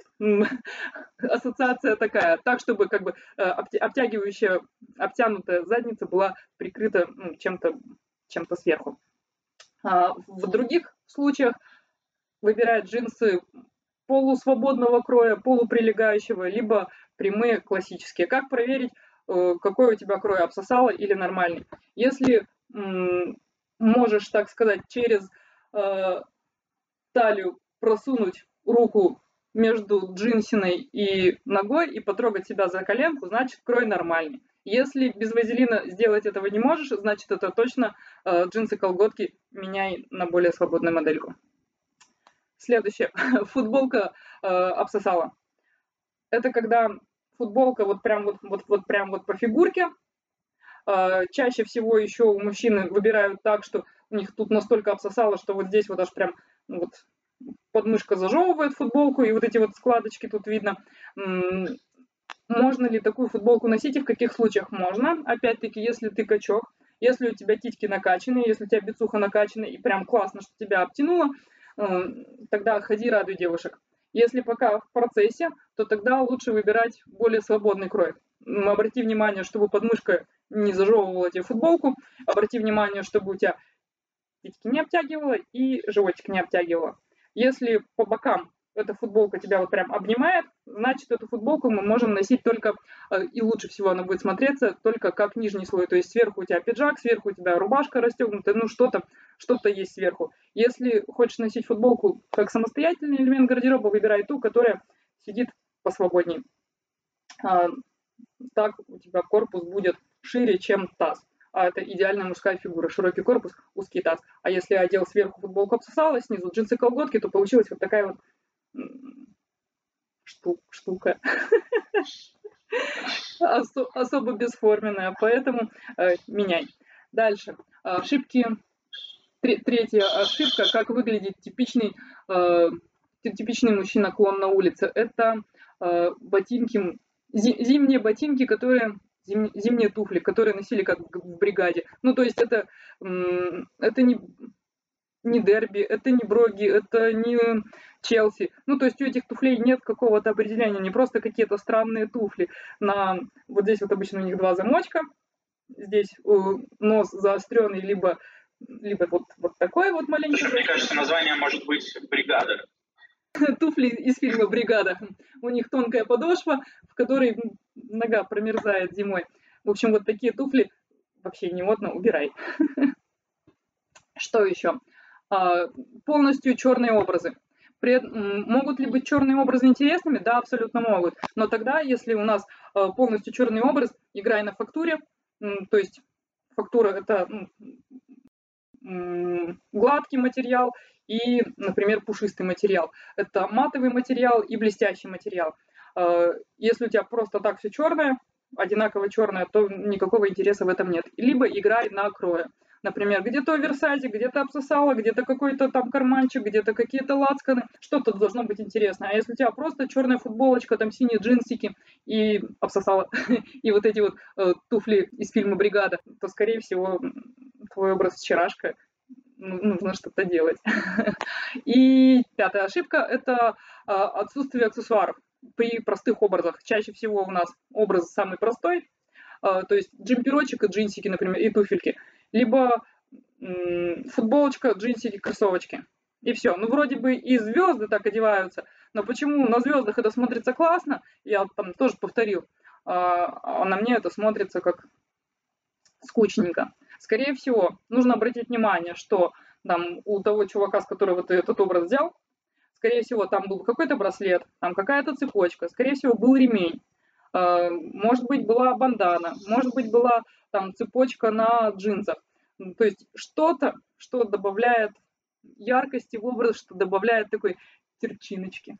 ассоциация такая, так, чтобы как бы обтягивающая, обтянутая задница была прикрыта ну, чем-то, чем-то сверху. А в других случаях выбирают джинсы полусвободного кроя, полуприлегающего, либо прямые классические. Как проверить, какой у тебя крой, обсосало или нормальный? Если м- можешь, так сказать, через э- талию просунуть руку между джинсиной и ногой и потрогать себя за коленку, значит, крой нормальный. Если без вазелина сделать этого не можешь, значит, это точно э, джинсы-колготки меняй на более свободную модельку. Следующее. Футболка э, обсосала. Это когда футболка вот прям вот, вот, вот, прям вот по фигурке. Э, чаще всего еще у мужчин выбирают так, что у них тут настолько обсосало, что вот здесь вот аж прям вот... Подмышка зажевывает футболку, и вот эти вот складочки тут видно. Можно ли такую футболку носить и в каких случаях можно? Опять-таки, если ты качок, если у тебя титьки накачаны, если у тебя бицуха накачана, и прям классно, что тебя обтянуло, тогда ходи, радуй девушек. Если пока в процессе, то тогда лучше выбирать более свободный крой. Обрати внимание, чтобы подмышка не зажевывала тебе футболку, обрати внимание, чтобы у тебя титьки не обтягивала и животик не обтягивала. Если по бокам эта футболка тебя вот прям обнимает, значит, эту футболку мы можем носить только, и лучше всего она будет смотреться, только как нижний слой. То есть сверху у тебя пиджак, сверху у тебя рубашка расстегнута, ну что-то, что-то есть сверху. Если хочешь носить футболку как самостоятельный элемент гардероба, выбирай ту, которая сидит посвободнее. Так у тебя корпус будет шире, чем таз. А это идеальная мужская фигура, широкий корпус, узкий таз. А если я одел сверху футболку обсосала, снизу джинсы-колготки, то получилась вот такая вот штука. штука. Осо- особо бесформенная, поэтому э, меняй. Дальше. Ошибки. Тр- третья ошибка, как выглядит типичный, э, типичный мужчина-клон на улице. Это э, ботинки, зим- зимние ботинки, которые... зимние туфли, которые носили как в бригаде. Ну, то есть это, это не, не дерби, это не броги, это не Челси. Ну, то есть у этих туфлей нет какого-то определения, не просто какие-то странные туфли. На, вот здесь вот обычно у них два замочка, здесь нос заостренный, либо, либо вот, вот такой вот маленький. Слушай, мне кажется, название может быть «Бригада». Туфли из фильма «Бригада». У них тонкая подошва, в которой нога промерзает зимой. В общем, вот такие туфли вообще не модно, убирай. Что еще? Полностью черные образы. Могут ли быть черные образы интересными? Да, абсолютно могут. Но тогда, если у нас полностью черный образ, играй на фактуре, то есть фактура – это гладкий материал, и, например, пушистый материал. Это матовый материал и блестящий материал. Если у тебя просто так все черное, одинаково черное, то никакого интереса в этом нет. Либо играй на крое. Например, где-то оверсайзе, где-то обсосало, где-то какой-то там карманчик, где-то какие-то лацканы. Что-то должно быть интересное. А если у тебя просто черная футболочка, там синие джинсики и обсосало, и вот эти вот туфли из фильма «Бригада», то, скорее всего, твой образ вчерашка. Нужно что-то делать. И пятая ошибка – это отсутствие аксессуаров при простых образах. Чаще всего у нас образ самый простой, то есть джемперочек и джинсики, например, и туфельки, либо футболочка, джинсики, кроссовочки. И все. Ну, вроде бы и звезды так одеваются, но почему на звездах это смотрится классно, я там тоже повторил, а на мне это смотрится как скучненько. Скорее всего, нужно обратить внимание, что там у того чувака, с которого ты этот образ взял, скорее всего, там был какой-то браслет, там какая-то цепочка, скорее всего, был ремень, может быть, была бандана, может быть, была там цепочка на джинсах. То есть что-то, что добавляет яркости в образ, что добавляет такой терчиночки.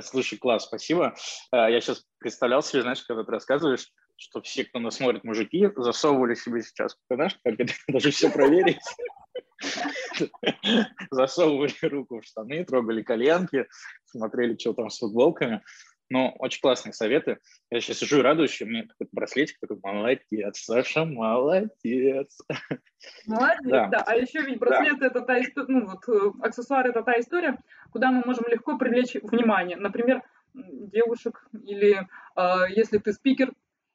Слушай, класс, спасибо. Я сейчас представлял себе, знаешь, когда ты рассказываешь, что все, кто нас смотрит, мужики, засовывали себе сейчас, знаешь, как это, даже все проверить. Засовывали руку в штаны, трогали коленки, смотрели, что там с футболками. Но очень классные советы. Я сейчас сижу и радуюсь, у меня такой браслетик, такой, молодец, Саша, молодец. Молодец, да. да. А еще ведь браслеты, да. это та история, ну вот аксессуары, это та история, куда мы можем легко привлечь внимание. Например, девушек, или э, если ты спикер,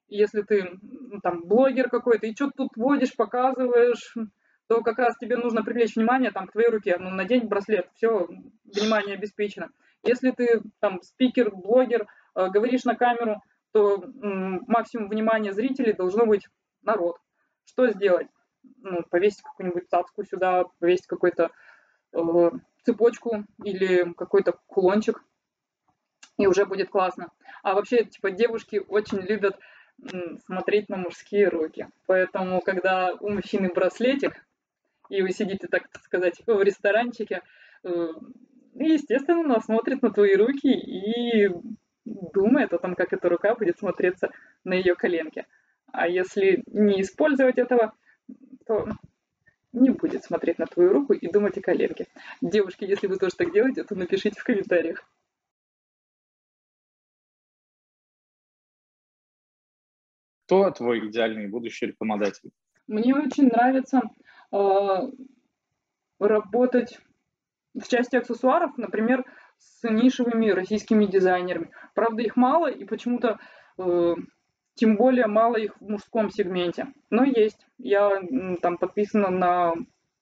если ты ну, там блогер какой-то, и что-то тут водишь, показываешь, то как раз тебе нужно привлечь внимание там, к твоей руке. Ну, надень браслет, все, внимание обеспечено. Если ты там спикер, блогер, э, говоришь на камеру, то м, максимум внимания зрителей должно быть народ. Что сделать? Ну, повесить какую-нибудь цацку сюда, повесить какую-то э, цепочку или какой-то кулончик, и уже будет классно. А вообще, типа, девушки очень любят м, смотреть на мужские руки. Поэтому, когда у мужчины браслетик, и вы сидите, так сказать, в ресторанчике, э, и, естественно, она смотрит на твои руки и думает о том, как эта рука будет смотреться на ее коленке. А если не использовать этого, то не будет смотреть на твою руку и думать о коленке. Девушки, если вы тоже так делаете, то напишите в комментариях. Кто твой идеальный будущий рекламодатель? Мне очень нравится э, работать... в части аксессуаров, например, с нишевыми российскими дизайнерами. Правда, их мало, и почему-то э, тем более мало их в мужском сегменте. Но есть. Я там подписана на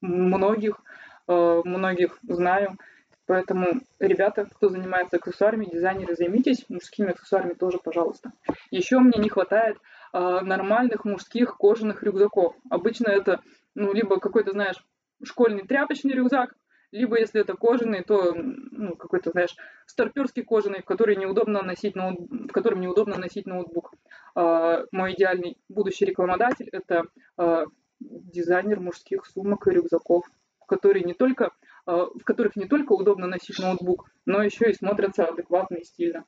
многих, э, многих знаю. Поэтому, ребята, кто занимается аксессуарами, дизайнеры, займитесь мужскими аксессуарами тоже, пожалуйста. Еще мне не хватает э, нормальных мужских кожаных рюкзаков. Обычно это, ну, либо какой-то, знаешь, школьный тряпочный рюкзак, либо, если это кожаный, то ну, какой-то, знаешь, старперский кожаный, в, который неудобно носить ноут... в котором неудобно носить ноутбук. А, мой идеальный будущий рекламодатель – это а, дизайнер мужских сумок и рюкзаков, которые не только, а, в которых не только удобно носить ноутбук, но еще и смотрятся адекватно и стильно.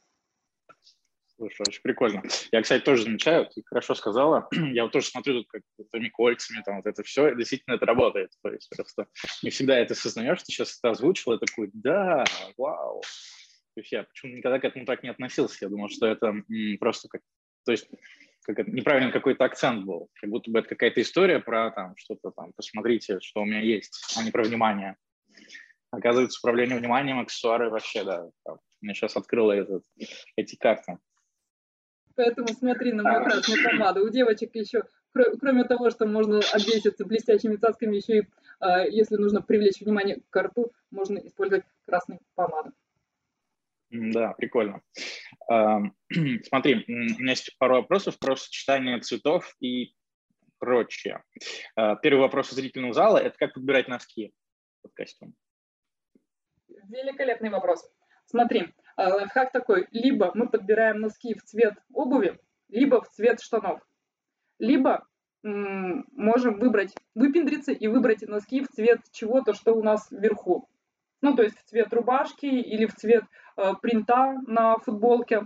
Слушай, очень прикольно. Я, кстати, тоже замечаю, ты хорошо сказала. Я вот тоже смотрю тут какими кольцами, там вот это все, действительно это работает. То есть просто не всегда это осознаешь, ты сейчас это озвучил, и такой, да, вау. То есть я почему никогда к этому так не относился. Я думал, что это м, просто как, то есть как это, неправильно какой-то акцент был. Как будто бы это какая-то история про там что-то там, посмотрите, что у меня есть, а не про внимание. Оказывается, управление вниманием, аксессуары вообще, да. Там, мне сейчас открыло этот, эти карты. Поэтому смотри на мою красную помаду. У девочек еще, кроме того, что можно обвеситься блестящими цацками, еще и, если нужно привлечь внимание к рту, можно использовать красную помаду. Да, прикольно. Смотри, у меня есть пару вопросов про сочетание цветов и прочее. Первый вопрос из зрительного зала – это как подбирать носки под костюм? Великолепный вопрос. Смотри. Лайфхак такой, либо мы подбираем носки в цвет обуви, либо в цвет штанов, либо м- можем выбрать, выпендриться и выбрать носки в цвет чего-то, что у нас вверху. Ну, то есть в цвет рубашки или в цвет э, принта на футболке.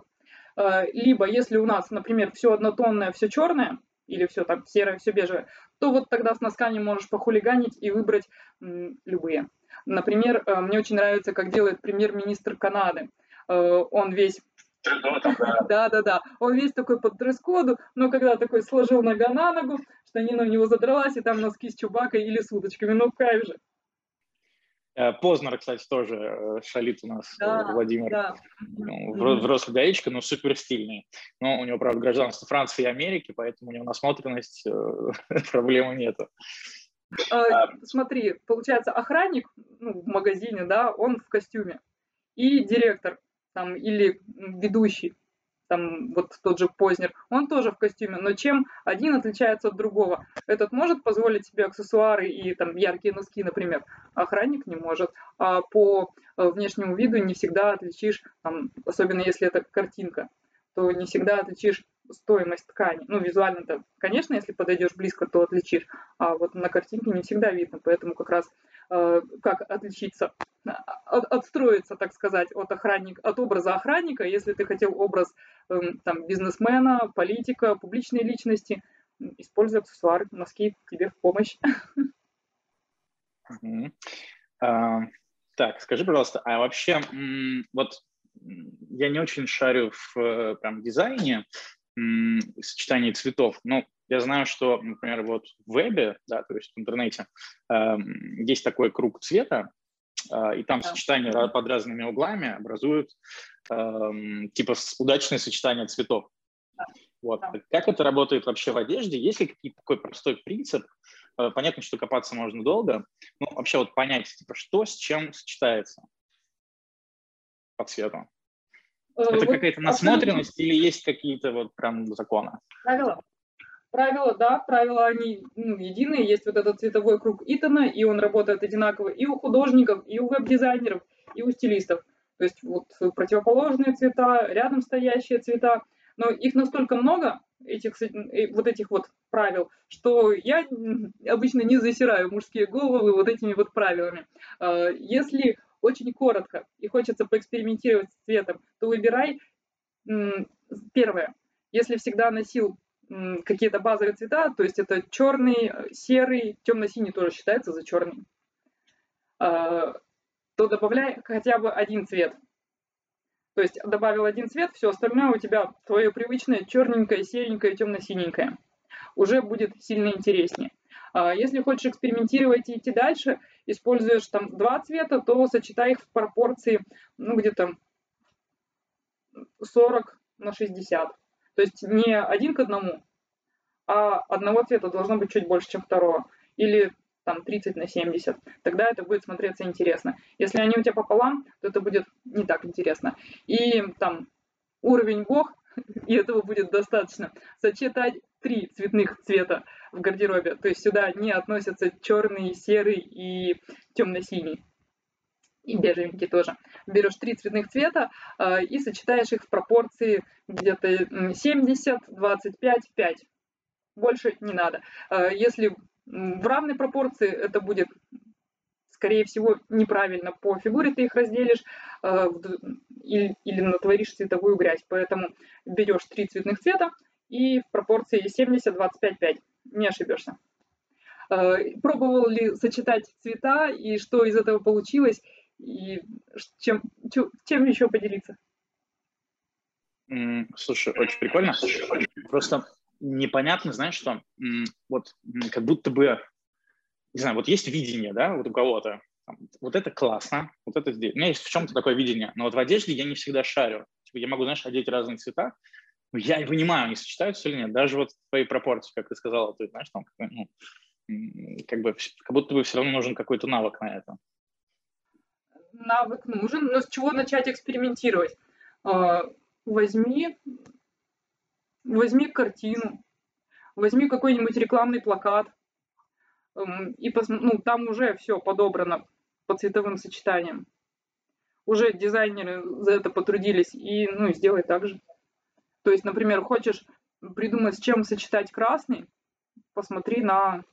Э, либо, если у нас, например, все однотонное, все черное, или все там серое, все бежевое, то вот тогда с носками можешь похулиганить и выбрать м- любые. Например, э, мне очень нравится, как делает премьер-министр Канады. Он весь, да, да, да, он весь такой под дресс-коду, но когда такой сложил нога на ногу, штанина у него задралась, и там носки с чубакой или с удочками, ну кайф же. Познер, кстати, тоже шалит у нас, да, Владимир, да. Ну, взрослый гаечка, но супер стильный. Но у него, правда, гражданство Франции и Америки, поэтому у него насмотренность, проблемы нету. Смотри, получается, охранник ну, в магазине, да, он в костюме, и директор. Там, или ведущий, там вот тот же Познер, он тоже в костюме, но чем один отличается от другого? Этот может позволить себе аксессуары и там яркие носки, например, охранник не может. А по внешнему виду не всегда отличишь, там, особенно если это картинка, то не всегда отличишь стоимость ткани. Ну, визуально-то, конечно, если подойдешь близко, то отличишь, а вот на картинке не всегда видно, поэтому как раз э, как отличиться, от, отстроиться, так сказать, от, охранник, от образа охранника, если ты хотел образ э, там, бизнесмена, политика, публичной личности, используй аксессуары, носки тебе в помощь. Mm-hmm. uh, так, скажи, пожалуйста, а вообще, м- вот я не очень шарю в прям дизайне, сочетание цветов. Ну, я знаю, что, например, вот в вебе, да, то есть в интернете, э, есть такой круг цвета, э, и там да. сочетание под разными углами образуют э, типа удачное сочетание цветов. Да. Вот. Да. Как это работает вообще в одежде? Есть ли какой-то такой простой принцип? Э, понятно, что копаться можно долго, но вообще вот понять, типа, что с чем сочетается по цвету. Это вот какая-то насмотренность или есть какие-то вот прям законы? Правила. Правила, да, правила, они ну, единые. Есть вот этот цветовой круг Итана, и он работает одинаково и у художников, и у веб-дизайнеров, и у стилистов. То есть вот противоположные цвета, рядом стоящие цвета. Но их настолько много, этих, вот этих вот правил, что я обычно не засираю мужские головы вот этими вот правилами. Если очень коротко и хочется поэкспериментировать с цветом, то выбирай первое. Если всегда носил какие-то базовые цвета, то есть это черный, серый, темно-синий тоже считается за черный, то добавляй хотя бы один цвет. То есть добавил один цвет, все остальное у тебя твое привычное черненькое, серенькое, темно-синенькое. Уже будет сильно интереснее. Если хочешь экспериментировать и идти дальше, используешь там два цвета, то сочетай их в пропорции, ну, где-то сорок на шестьдесят. То есть не один к одному, а одного цвета должно быть чуть больше, чем второго. Или там тридцать на семьдесят. Тогда это будет смотреться интересно. Если они у тебя пополам, то это будет не так интересно. И там уровень бог, и этого будет достаточно. Сочетать три цветных цвета в гардеробе. То есть сюда не относятся черный, серый и темно-синий. И бежевенький тоже. Берешь три цветных цвета э, и сочетаешь их в пропорции где-то семьдесят, двадцать пять, пять. Больше не надо. Э, если в равной пропорции, это будет, скорее всего, неправильно. По фигуре ты их разделишь э, или, или натворишь цветовую грязь. Поэтому берешь три цветных цвета, и в пропорции семьдесят, двадцать пять, пять. Не ошибешься. Пробовал ли сочетать цвета, и что из этого получилось, и чем, чем еще поделиться? Слушай, очень прикольно. Просто непонятно, знаешь, что вот как будто бы, не знаю, вот есть видение, да, вот у кого-то. Вот это классно, вот это здесь. У меня есть в чем-то такое видение, но вот в одежде я не всегда шарю. Я могу, знаешь, одеть разные цвета, я не понимаю, они сочетаются или нет, даже вот твои пропорции, как ты сказала, ты знаешь, там, ну, как бы, как будто бы все равно нужен какой-то навык на это. Навык нужен, но с чего начать экспериментировать? Возьми, возьми картину, возьми какой-нибудь рекламный плакат, и пос, ну, там уже все подобрано по цветовым сочетаниям. Уже дизайнеры за это потрудились, и ну, сделай так же. То есть, например, хочешь придумать, с чем сочетать красный, посмотри на,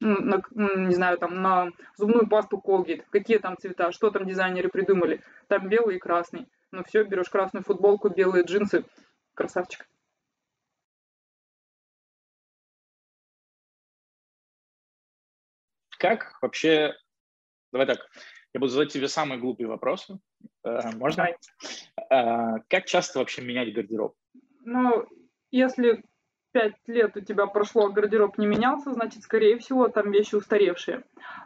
на, не знаю, там, на зубную пасту Colgate, какие там цвета, что там дизайнеры придумали. Там белый и красный. Ну все, берешь красную футболку, белые джинсы. Красавчик. Как вообще... Давай так. Я буду задать тебе самые глупые вопросы. Можно? Давай. Как часто вообще менять гардероб? Ну, если пять лет у тебя прошло, а гардероб не менялся, значит, скорее всего, там вещи устаревшие.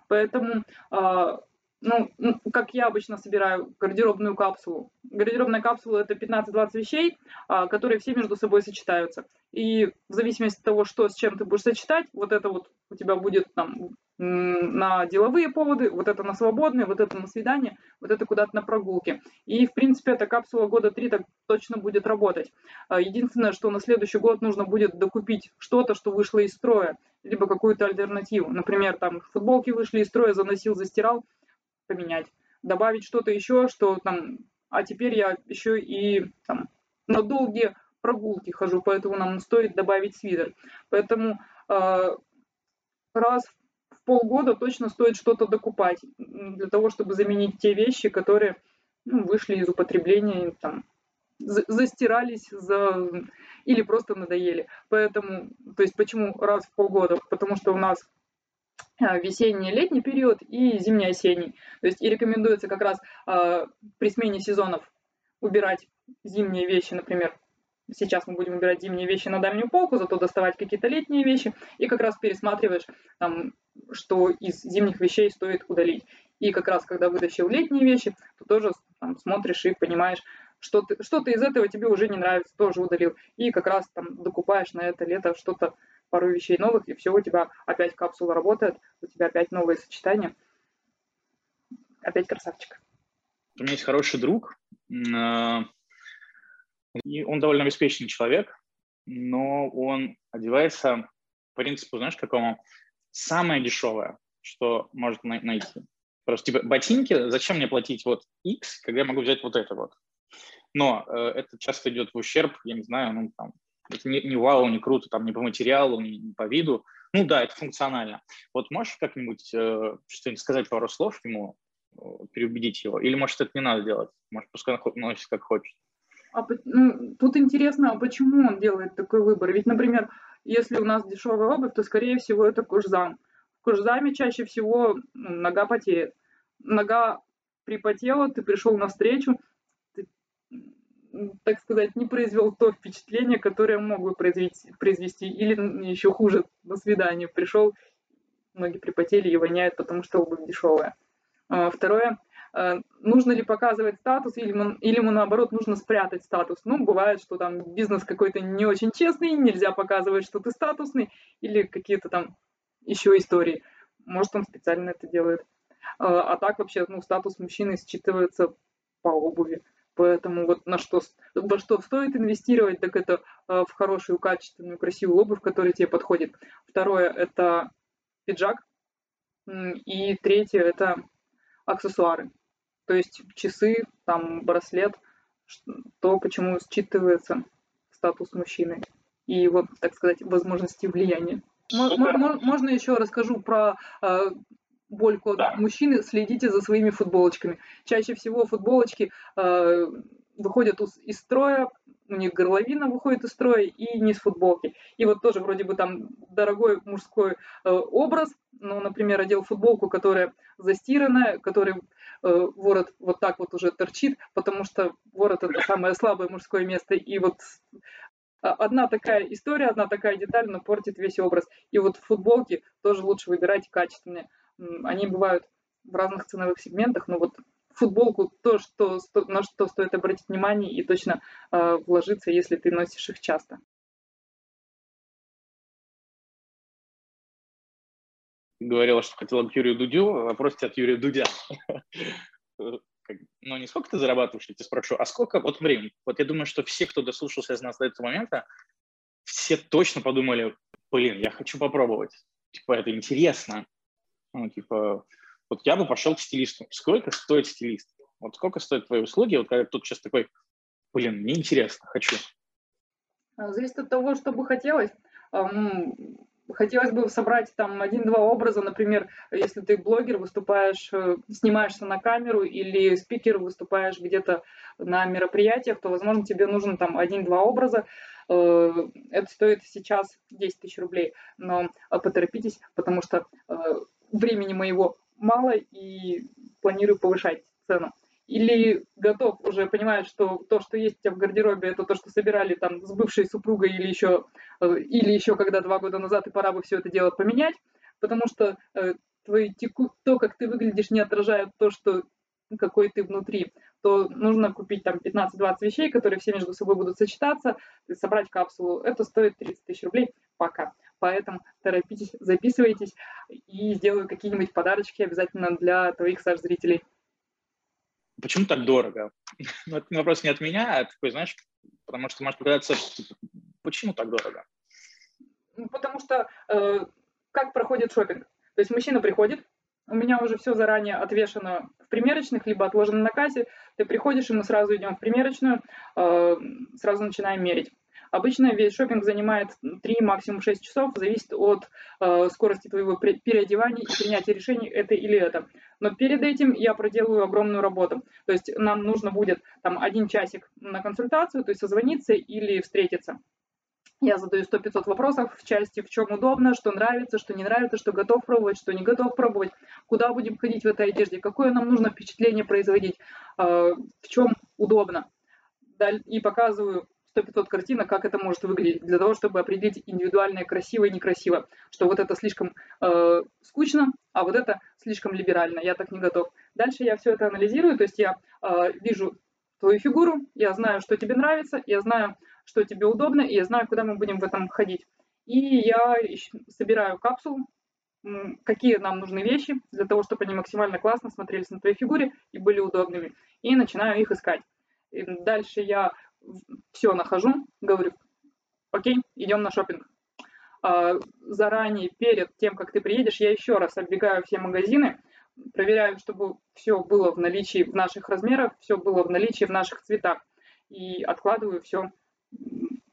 Поэтому, ну, как я обычно собираю гардеробную капсулу. Гардеробная капсула – это пятнадцать-двадцать вещей, которые все между собой сочетаются. И в зависимости от того, что с чем ты будешь сочетать, вот это вот у тебя будет там на деловые поводы, вот это на свободные, вот это на свидание, вот это куда-то на прогулки. И, в принципе, эта капсула года три так точно будет работать. Единственное, что на следующий год нужно будет докупить что-то, что вышло из строя, либо какую-то альтернативу. Например, там футболки вышли из строя, заносил, застирал, поменять. Добавить что-то еще, что там... А теперь я еще и там, на долгие прогулки хожу, поэтому нам стоит добавить свитер. Поэтому э, раз в полгода точно стоит что-то докупать для того, чтобы заменить те вещи, которые ну, вышли из употребления, там, за застирались за... или просто надоели. Поэтому, то есть почему раз в полгода? Потому что у нас весенний-летний период и зимний-осенний. То есть и рекомендуется как раз э, при смене сезонов убирать зимние вещи, например. Сейчас мы будем убирать зимние вещи на дальнюю полку, зато доставать какие-то летние вещи, и как раз пересматриваешь, там, что из зимних вещей стоит удалить. И как раз, когда вытащил летние вещи, ты тоже там, смотришь и понимаешь, что ты, что-то из этого тебе уже не нравится, тоже удалил. И как раз там докупаешь на это лето что-то, пару вещей новых, и все, у тебя опять капсула работает, у тебя опять новые сочетания. Опять красавчик. У меня есть хороший друг. И он довольно обеспеченный человек, но он одевается по принципу, знаешь, какому? Самое дешевое, что может найти. Просто типа ботинки, зачем мне платить вот X, когда я могу взять вот это вот. Но э, это часто идет в ущерб, я не знаю, ну там, это не, не вау, не круто, там не по материалу, не, не по виду. Ну да, это функционально. Вот можешь как-нибудь э, что-нибудь сказать, пару слов ему, э, переубедить его? Или может это не надо делать? Может пускай носит как хочет? А, ну, тут интересно, а почему он делает такой выбор? Ведь, например, если у нас дешевая обувь, то, скорее всего, это кожзам. В кожзаме чаще всего нога потеет. Нога припотела, ты пришел навстречу, ты, так сказать, не произвел то впечатление, которое мог бы произвести, произвести. Или еще хуже, на свидание пришел, ноги припотели и воняют, потому что обувь дешевая. А, второе. Нужно ли показывать статус, или ему, или ему наоборот нужно спрятать статус. Ну, бывает, что там бизнес какой-то не очень честный, нельзя показывать, что ты статусный, или какие-то там еще истории. Может, он специально это делает. А так вообще, ну, статус мужчины считывается по обуви. Поэтому вот на что, во что стоит инвестировать, так это в хорошую, качественную, красивую обувь, которая тебе подходит. Второе – это пиджак. И третье – это аксессуары. То есть часы, там, браслет, то, почему считывается статус мужчины и его, так сказать, возможности влияния. Можно, можно еще расскажу про э, больку да. Мужчины. Следите за своими футболочками. Чаще всего футболочки э, выходят из строя, у них горловина выходит из строя и низ футболки. И вот тоже вроде бы там дорогой мужской э, образ, но, например, одел футболку, которая застиранная, которая... ворот вот так вот уже торчит, потому что ворот – это самое слабое мужское место. И вот одна такая история, одна такая деталь, но портит весь образ. И вот футболки тоже лучше выбирать качественные. Они бывают в разных ценовых сегментах, но вот футболку – то, что, на что стоит обратить внимание и точно вложиться, если ты носишь их часто. Говорила, что хотела бы Юрию Дудю, вопрос от Юрия Дудя. Ну, не сколько ты зарабатываешь, я тебя спрошу, а сколько вот времени? Вот я думаю, что все, кто дослушался из нас до этого момента, все точно подумали, блин, я хочу попробовать. Типа, это интересно. Ну, типа, вот я бы пошел к стилисту. Сколько стоит стилист? Вот сколько стоят твои услуги? Вот когда тут сейчас такой, блин, мне интересно, хочу. Зависит от того, что бы хотелось. Хотелось бы собрать там один-два образа, например, если ты блогер, выступаешь, снимаешься на камеру или спикер, выступаешь где-то на мероприятиях, то, возможно, тебе нужен там один-два образа. Это стоит сейчас десять тысяч рублей, но поторопитесь, потому что времени моего мало и планирую повышать цену. Или готов уже, понимаешь, что то, что есть у тебя в гардеробе, это то, что собирали там с бывшей супругой или еще, или еще когда два года назад, и пора бы все это дело поменять, потому что э, твои теку... то, как ты выглядишь, не отражает то, что... какой ты внутри. То нужно купить там пятнадцать-двадцать вещей, которые все между собой будут сочетаться, собрать капсулу. Это стоит тридцать тысяч рублей пока. Поэтому торопитесь, записывайтесь. И и сделаю какие-нибудь подарочки обязательно для твоих саш-зрителей. Почему так дорого? Ну, это вопрос не от меня, а такой, знаешь, потому что может показаться, почему так дорого? Потому что э, как проходит шопинг? То есть мужчина приходит, у меня уже все заранее отвешено в примерочных, либо отложено на кассе, ты приходишь, и мы сразу идем в примерочную, э, сразу начинаем мерить. Обычно весь шопинг занимает три, максимум шесть часов, зависит от э, скорости твоего переодевания и принятия решений, это или это. Но перед этим я проделаю огромную работу. То есть нам нужно будет там один часик на консультацию, то есть созвониться или встретиться. Я задаю сто-пятьсот вопросов в части, в чем удобно, что нравится, что не нравится, что готов пробовать, что не готов пробовать, куда будем ходить в этой одежде, какое нам нужно впечатление производить, э, в чем удобно. И показываю сто-пятьсот картинок, как это может выглядеть, для того, чтобы определить индивидуальное красиво и некрасиво, что вот это слишком э, скучно, а вот это слишком либерально, я так не готов. Дальше я все это анализирую, то есть я э, вижу твою фигуру, я знаю, что тебе нравится, я знаю, что тебе удобно, и я знаю, куда мы будем в этом ходить. И я собираю капсулу, какие нам нужны вещи, для того, чтобы они максимально классно смотрелись на твоей фигуре и были удобными, и начинаю их искать. И дальше я все нахожу, говорю, окей, идем на шопинг. Заранее, перед тем, как ты приедешь, я еще раз оббегаю все магазины, проверяю, чтобы все было в наличии в наших размерах, все было в наличии в наших цветах, и откладываю все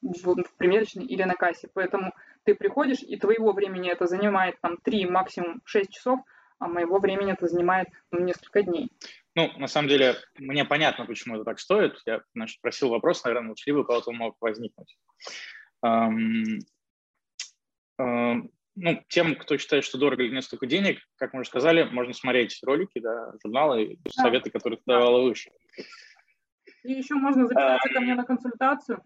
в примерочной или на кассе. Поэтому ты приходишь, и твоего времени это занимает там три, максимум шесть часов, а моего времени это занимает ну, несколько дней. Ну, на самом деле, мне понятно, почему это так стоит. Я, значит, просил вопрос, наверное, учли бы, у кого-то он мог возникнуть. Эм, эм, ну, тем, кто считает, что дорого или нет столько денег, как мы уже сказали, можно смотреть ролики, да, журналы, да. Советы, которые ты давала выше. И еще можно записаться эм... ко мне на консультацию.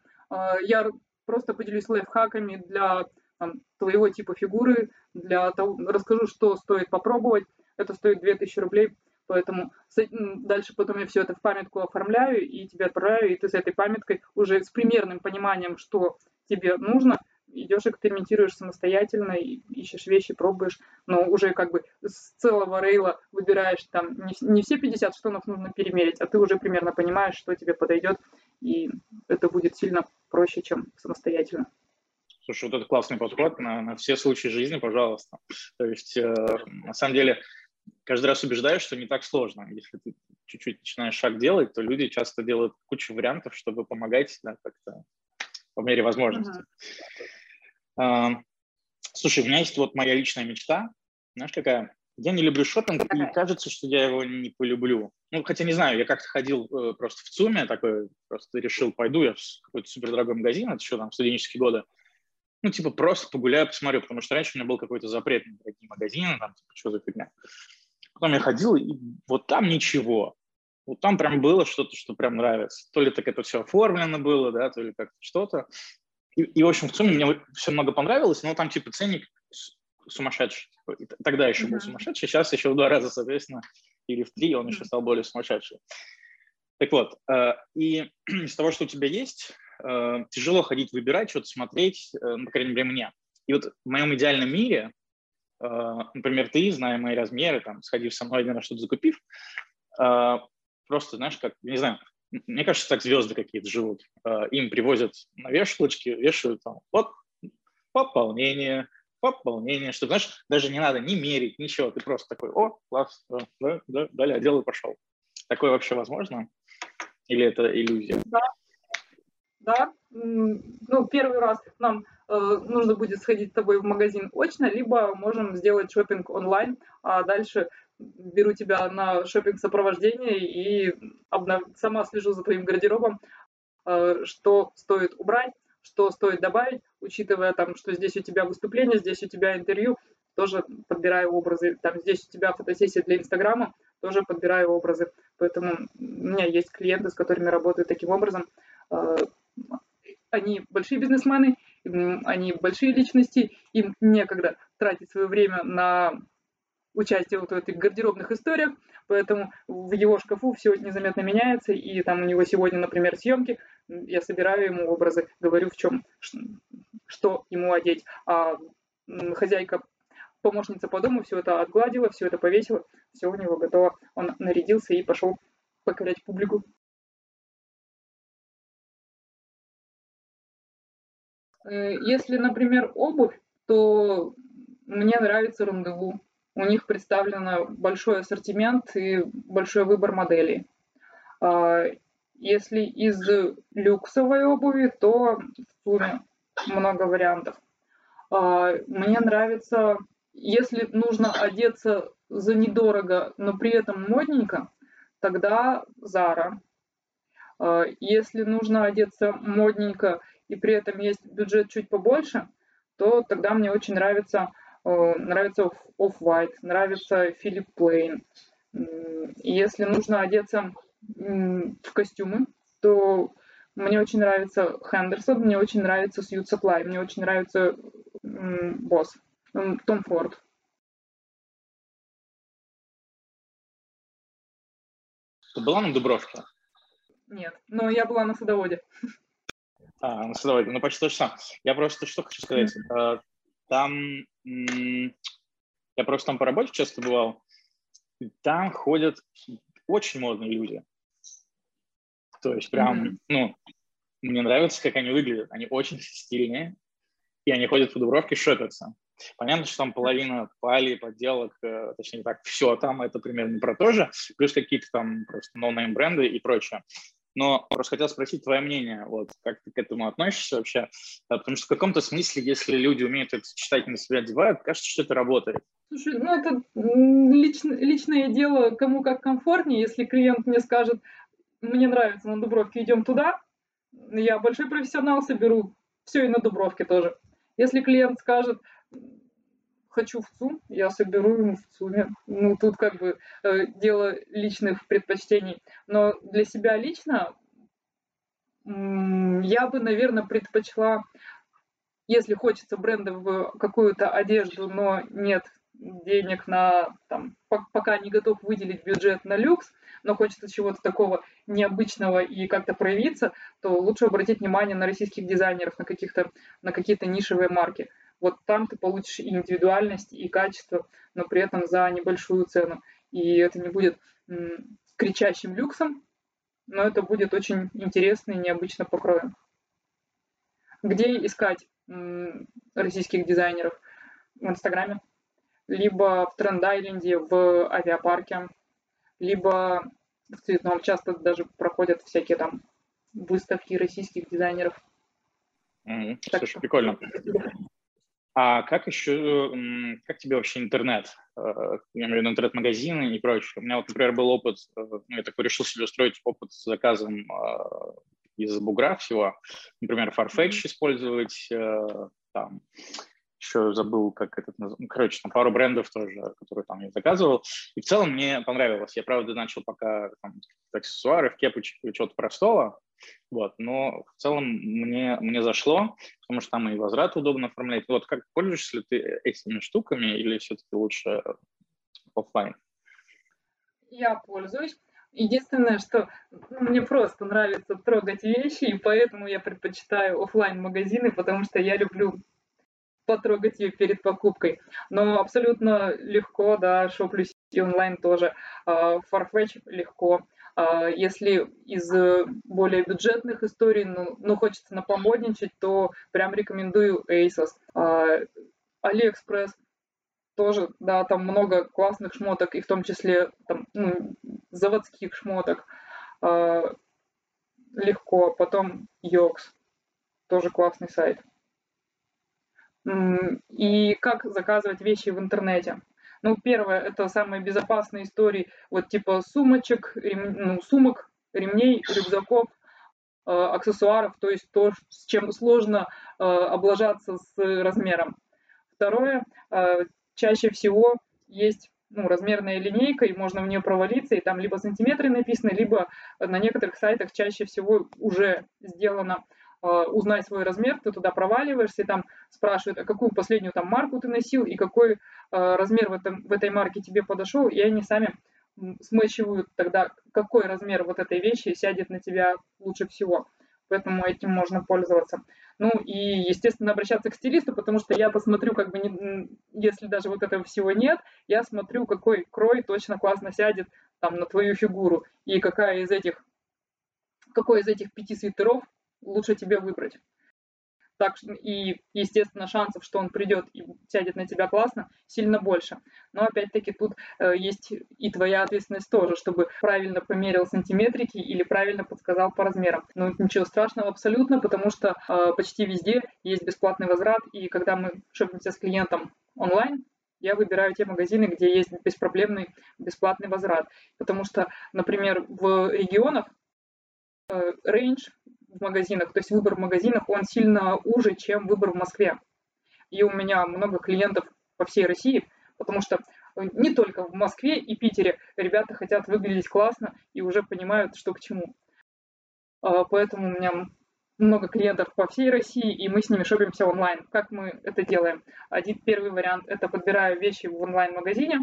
Я просто поделюсь лайфхаками для там, твоего типа фигуры, для того, расскажу, что стоит попробовать. Это стоит две тысячи рублей. Поэтому дальше потом я все это в памятку оформляю и тебе отправляю, и ты с этой памяткой уже с примерным пониманием, что тебе нужно, идешь, экспериментируешь самостоятельно, и ищешь вещи, пробуешь, но уже как бы с целого рейла выбираешь там не все пятьдесят штанов нужно перемерить, а ты уже примерно понимаешь, что тебе подойдет, и это будет сильно проще, чем самостоятельно. Слушай, вот это классный подход на, на все случаи жизни, пожалуйста. То есть э, на самом деле... Каждый раз убеждаюсь, что не так сложно. Если ты чуть-чуть начинаешь шаг делать, то люди часто делают кучу вариантов, чтобы помогать, да, как-то по мере возможности. Uh-huh. Слушай, у меня есть вот моя личная мечта. Знаешь, какая? Я не люблю шопинг, и кажется, что я его не полюблю. Ну, хотя не знаю, я как-то ходил э, просто в ЦУМе, такой просто решил, пойду я в какой-то супердорогой магазин, это еще там в студенческие годы. Ну, типа, просто погуляю, посмотрю, потому что раньше у меня был какой-то запрет на дорогие магазины, там, типа, что за фигня. Потом я ходил, и вот там ничего. Вот там прям было что-то, что прям нравится. То ли так это все оформлено было, да, то ли как-то что-то. И, и, в общем, в сумме мне все много понравилось, но там, типа, ценник сумасшедший. И тогда еще [S2] Mm-hmm. [S1] Был сумасшедший, сейчас еще в два раза, соответственно, или в три, он [S2] Mm-hmm. [S1] Еще стал более сумасшедший. Так вот, и из того, что у тебя есть, тяжело ходить, выбирать, что-то смотреть, ну, по крайней мере, мне. И вот в моем идеальном мире, например, ты, зная мои размеры, там, сходив со мной, наверное, что-то закупив, просто, знаешь, как, не знаю, мне кажется, так звезды какие-то живут. Им привозят на вешалочки, вешают там, вот, пополнение, пополнение, чтобы, знаешь, даже не надо ни мерить, ничего, ты просто такой, о, класс, да, да, далее одел и пошел. Такое вообще возможно? Или это иллюзия? Да. Да. Ну, первый раз нам э, нужно будет сходить с тобой в магазин очно, либо можем сделать шопинг онлайн, а дальше беру тебя на шопинг-сопровождение и обнов... сама слежу за твоим гардеробом, э, что стоит убрать, что стоит добавить, учитывая, там, что здесь у тебя выступление, здесь у тебя интервью, тоже подбираю образы, там, здесь у тебя фотосессия для Инстаграма, тоже подбираю образы. Поэтому у меня есть клиенты, с которыми работаю таким образом. Они большие бизнесмены, они большие личности, им некогда тратить свое время на участие вот в этих гардеробных историях, поэтому в его шкафу все незаметно меняется, и там у него сегодня, например, съемки, я собираю ему образы, говорю, в чем, что ему одеть. А хозяйка помощница по дому все это отгладила, все это повесила, все у него готово. Он нарядился и пошел покорять публику. Если, например, обувь, то мне нравится Рундеву. У них представлен большой ассортимент и большой выбор моделей. Если из люксовой обуви, то в ЦУМе много вариантов. Мне нравится, если нужно одеться за недорого, но при этом модненько, тогда Zara. Если нужно одеться модненько и при этом есть бюджет чуть побольше, то тогда мне очень нравится... Нравится Офф-вайт, нравится Филип Плейн. Если нужно одеться в костюмы, то мне очень нравится Хендерсон, мне очень нравится Сьют Саплай, мне очень нравится Босс, Том Форд. Ты была на Дубровке? Нет, но я была на Садоводе. А, на Садоводе, ну почти то же самое. Я просто что хочу сказать. Там, я просто там по работе часто бывал, там ходят очень модные люди. То есть прям, mm-hmm. ну, мне нравится, как они выглядят. Они очень стильные, и они ходят по Дубровке, шопятся. Понятно, что там половина пали, подделок, точнее так, все там, это примерно про то же, плюс какие-то там просто no-name бренды и прочее. Но просто хотел спросить твое мнение, вот, как ты к этому относишься вообще, потому что в каком-то смысле, если люди умеют это читать и на себя одевают, кажется, что это работает. Слушай, ну это лично, личное дело, кому как комфортнее. Если клиент мне скажет, мне нравится на Дубровке, идем туда, я большой профессионал, соберу все и на Дубровке тоже. Если клиент скажет, хочу в ЦУМ, я соберу ему в ЦУМе. Ну, тут как бы э, дело личных предпочтений. Но для себя лично м- я бы, наверное, предпочла, если хочется брендовую какую-то одежду, но нет денег на, там, по- пока не готов выделить бюджет на люкс, но хочется чего-то такого необычного и как-то проявиться, то лучше обратить внимание на российских дизайнеров, на каких-то, на какие-то нишевые марки. Вот там ты получишь и индивидуальность, и качество, но при этом за небольшую цену. И это не будет м, кричащим люксом, но это будет очень интересно и необычно по крою. Где искать м, российских дизайнеров? В Инстаграме, либо в Тренд-айленде, в Авиапарке, либо в Цветном. Часто даже проходят всякие там выставки российских дизайнеров. Mm-hmm. Слушай, что... прикольно. А как еще, как тебе вообще интернет? Я имею в виду интернет-магазины и прочее. У меня вот, например, был опыт, я такой решил себе устроить опыт с заказом из бугра всего. Например, Farfetch использовать, там, еще забыл, как это называется. Короче, там пару брендов тоже, которые там я заказывал. И в целом мне понравилось. Я, правда, начал пока там аксессуары, кепочки или чего-то простого. Вот, но в целом мне, мне зашло, потому что там и возврат удобно оформлять. Вот как пользуешься ли ты этими штуками или все-таки лучше офлайн? Я пользуюсь. Единственное, что мне просто нравится трогать вещи, и поэтому я предпочитаю офлайн-магазины, потому что я люблю потрогать ее перед покупкой. Но абсолютно легко, да, шоплюсь и онлайн тоже. Farfetch легко. Если из более бюджетных историй, ну, ну хочется напомодничать, то прям рекомендую Asos. AliExpress тоже, да, там много классных шмоток, и в том числе там, ну, заводских шмоток. Легко. Потом Yox, тоже классный сайт. И как заказывать вещи в интернете? Ну, первое, это самые безопасные истории, вот типа сумочек, рем... ну, сумок, ремней, рюкзаков, э, аксессуаров, то есть то, с чем сложно э, облажаться с размером. Второе, э, чаще всего есть, ну, размерная линейка, и можно в нее провалиться, и там либо сантиметры написаны, либо на некоторых сайтах чаще всего уже сделано «Узнай свой размер», ты туда проваливаешься, и там спрашивают, а какую последнюю там марку ты носил, и какой э, размер в, этом, в этой марке тебе подошел, и они сами смычивают тогда, какой размер вот этой вещи сядет на тебя лучше всего. поэтому этим можно пользоваться. Ну и, естественно, обращаться к стилисту, потому что я посмотрю, как бы, не, если даже вот этого всего нет, я смотрю, какой крой точно классно сядет там на твою фигуру и какая из этих, какой из этих пяти свитеров лучше тебе выбрать. Так, и, естественно, шансов, что он придет и сядет на тебя классно, сильно больше. Но, опять-таки, тут э, есть и твоя ответственность тоже, чтобы правильно померил сантиметрики или правильно подсказал по размерам. Но ничего страшного абсолютно, потому что э, почти везде есть бесплатный возврат. И когда мы шопимся с клиентом онлайн, я выбираю те магазины, где есть беспроблемный бесплатный возврат. Потому что, например, в регионах э, рейндж в магазинах, то есть выбор в магазинах, он сильно уже, чем выбор в Москве. И у меня много клиентов по всей России, потому что не только в Москве и Питере ребята хотят выглядеть классно и уже понимают, что к чему. Поэтому у меня много клиентов по всей России, и мы с ними шопимся онлайн. Как мы это делаем? Один, первый вариант – это подбираю вещи в онлайн-магазине,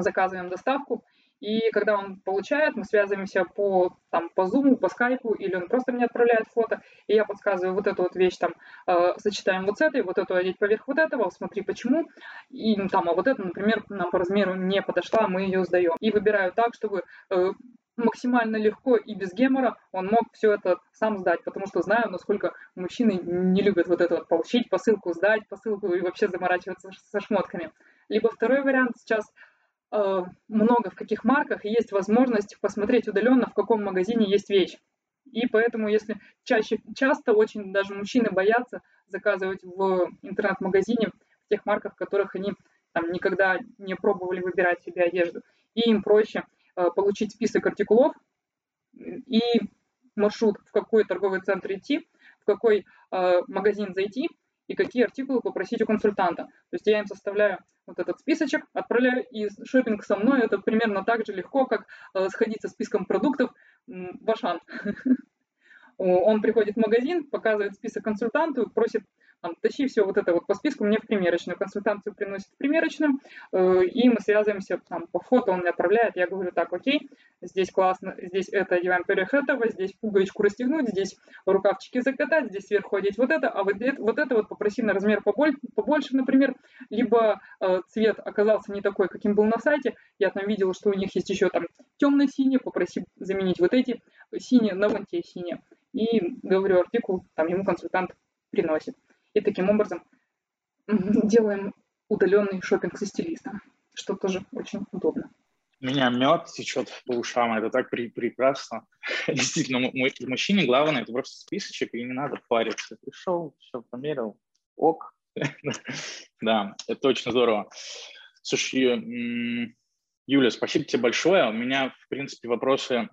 заказываем доставку. И когда он получает, мы связываемся по, там, по Zoom, по Skype, или он просто мне отправляет фото, и я подсказываю вот эту вот вещь, там, э, сочетаем вот с этой, вот эту одеть поверх вот этого, смотри почему, и там, а вот это, например, нам по размеру не подошла, мы ее сдаем. И выбираю так, чтобы э, максимально легко и без гемора он мог все это сам сдать, потому что знаю, насколько мужчины не любят вот это вот получить, посылку сдать, посылку и вообще заморачиваться со шмотками. Либо второй вариант сейчас... много в каких марках есть возможность посмотреть удаленно, в каком магазине есть вещь. И поэтому, если чаще, часто очень даже мужчины боятся заказывать в интернет-магазине в тех марках, в которых они там никогда не пробовали выбирать себе одежду. И им проще э, получить список артикулов и маршрут, в какой торговый центр идти, в какой э, магазин зайти и какие артикулы попросить у консультанта. То есть я им составляю вот этот списочек, отправляю, и шопинг со мной это примерно так же легко, как э, сходить со списком продуктов в Ашан. Он приходит в магазин, показывает список консультанту, просит, там, тащи все вот это вот по списку мне в примерочную. Консультанту приносит в примерочную, э, и мы связываемся там, по фото, он мне отправляет, я говорю, так, окей, здесь классно, здесь это одеваем поверх этого, здесь пуговичку расстегнуть, здесь рукавчики закатать, здесь сверху одеть вот это, а вот это вот, это вот попроси на размер побольше, побольше, например, либо э, цвет оказался не такой, каким был на сайте, я там видела, что у них есть еще там темно-синие, попроси заменить вот эти синие на вон те синие. И говорю артикул, там ему консультант приносит. И таким образом делаем удаленный шопинг со стилистом, что тоже очень удобно. У меня мед течет по ушам, это так при прекрасно. Действительно, мужчине главное, это просто списочек, и не надо париться. Пришел, все померил, ок. Да, это очень здорово. Слушай, Юля, спасибо тебе большое. У меня, в принципе, вопросы...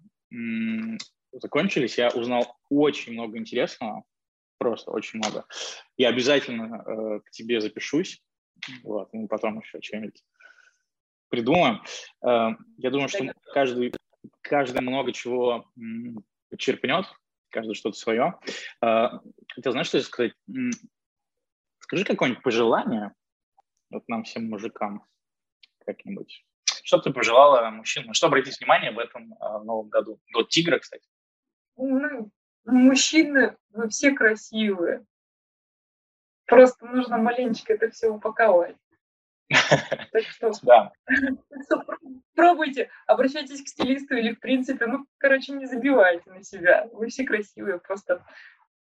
закончились, я узнал очень много интересного, просто очень много. Я обязательно э, к тебе запишусь, вот, мы потом еще что-нибудь придумаем. Э, я думаю, что каждый, каждый много чего м, черпнет, каждый что-то свое. Э, хотел, знаешь, что сказать? М, скажи какое-нибудь пожелание вот нам всем мужикам как-нибудь. Что бы ты пожелала мужчинам? Что обратить внимание в этом э, новом году? Год тигра, кстати. Ну, мужчины, вы все красивые. Просто нужно маленечко это все упаковать. Так что пробуйте, обращайтесь к стилисту или, в принципе, ну, короче, не забивайте на себя. Вы все красивые, просто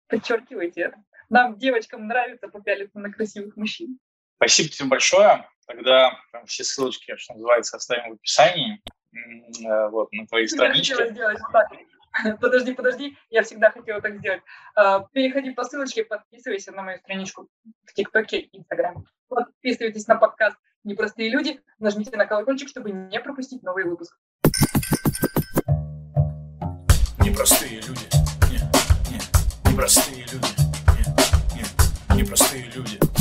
подчеркивайте это. Нам, девочкам, нравится попялиться на красивых мужчин. Спасибо тебе большое. Тогда там, все ссылочки, что называется, оставим в описании. Вот, на твоей страничке. Подожди, подожди, я всегда хотела так сделать. Переходи по ссылочке, подписывайся на мою страничку в ТикТоке и Инстаграме. Подписывайтесь на подкаст «Непростые люди», нажмите на колокольчик, чтобы не пропустить новый выпуск. Непростые люди, нет, нет, непростые люди, нет, нет, непростые люди.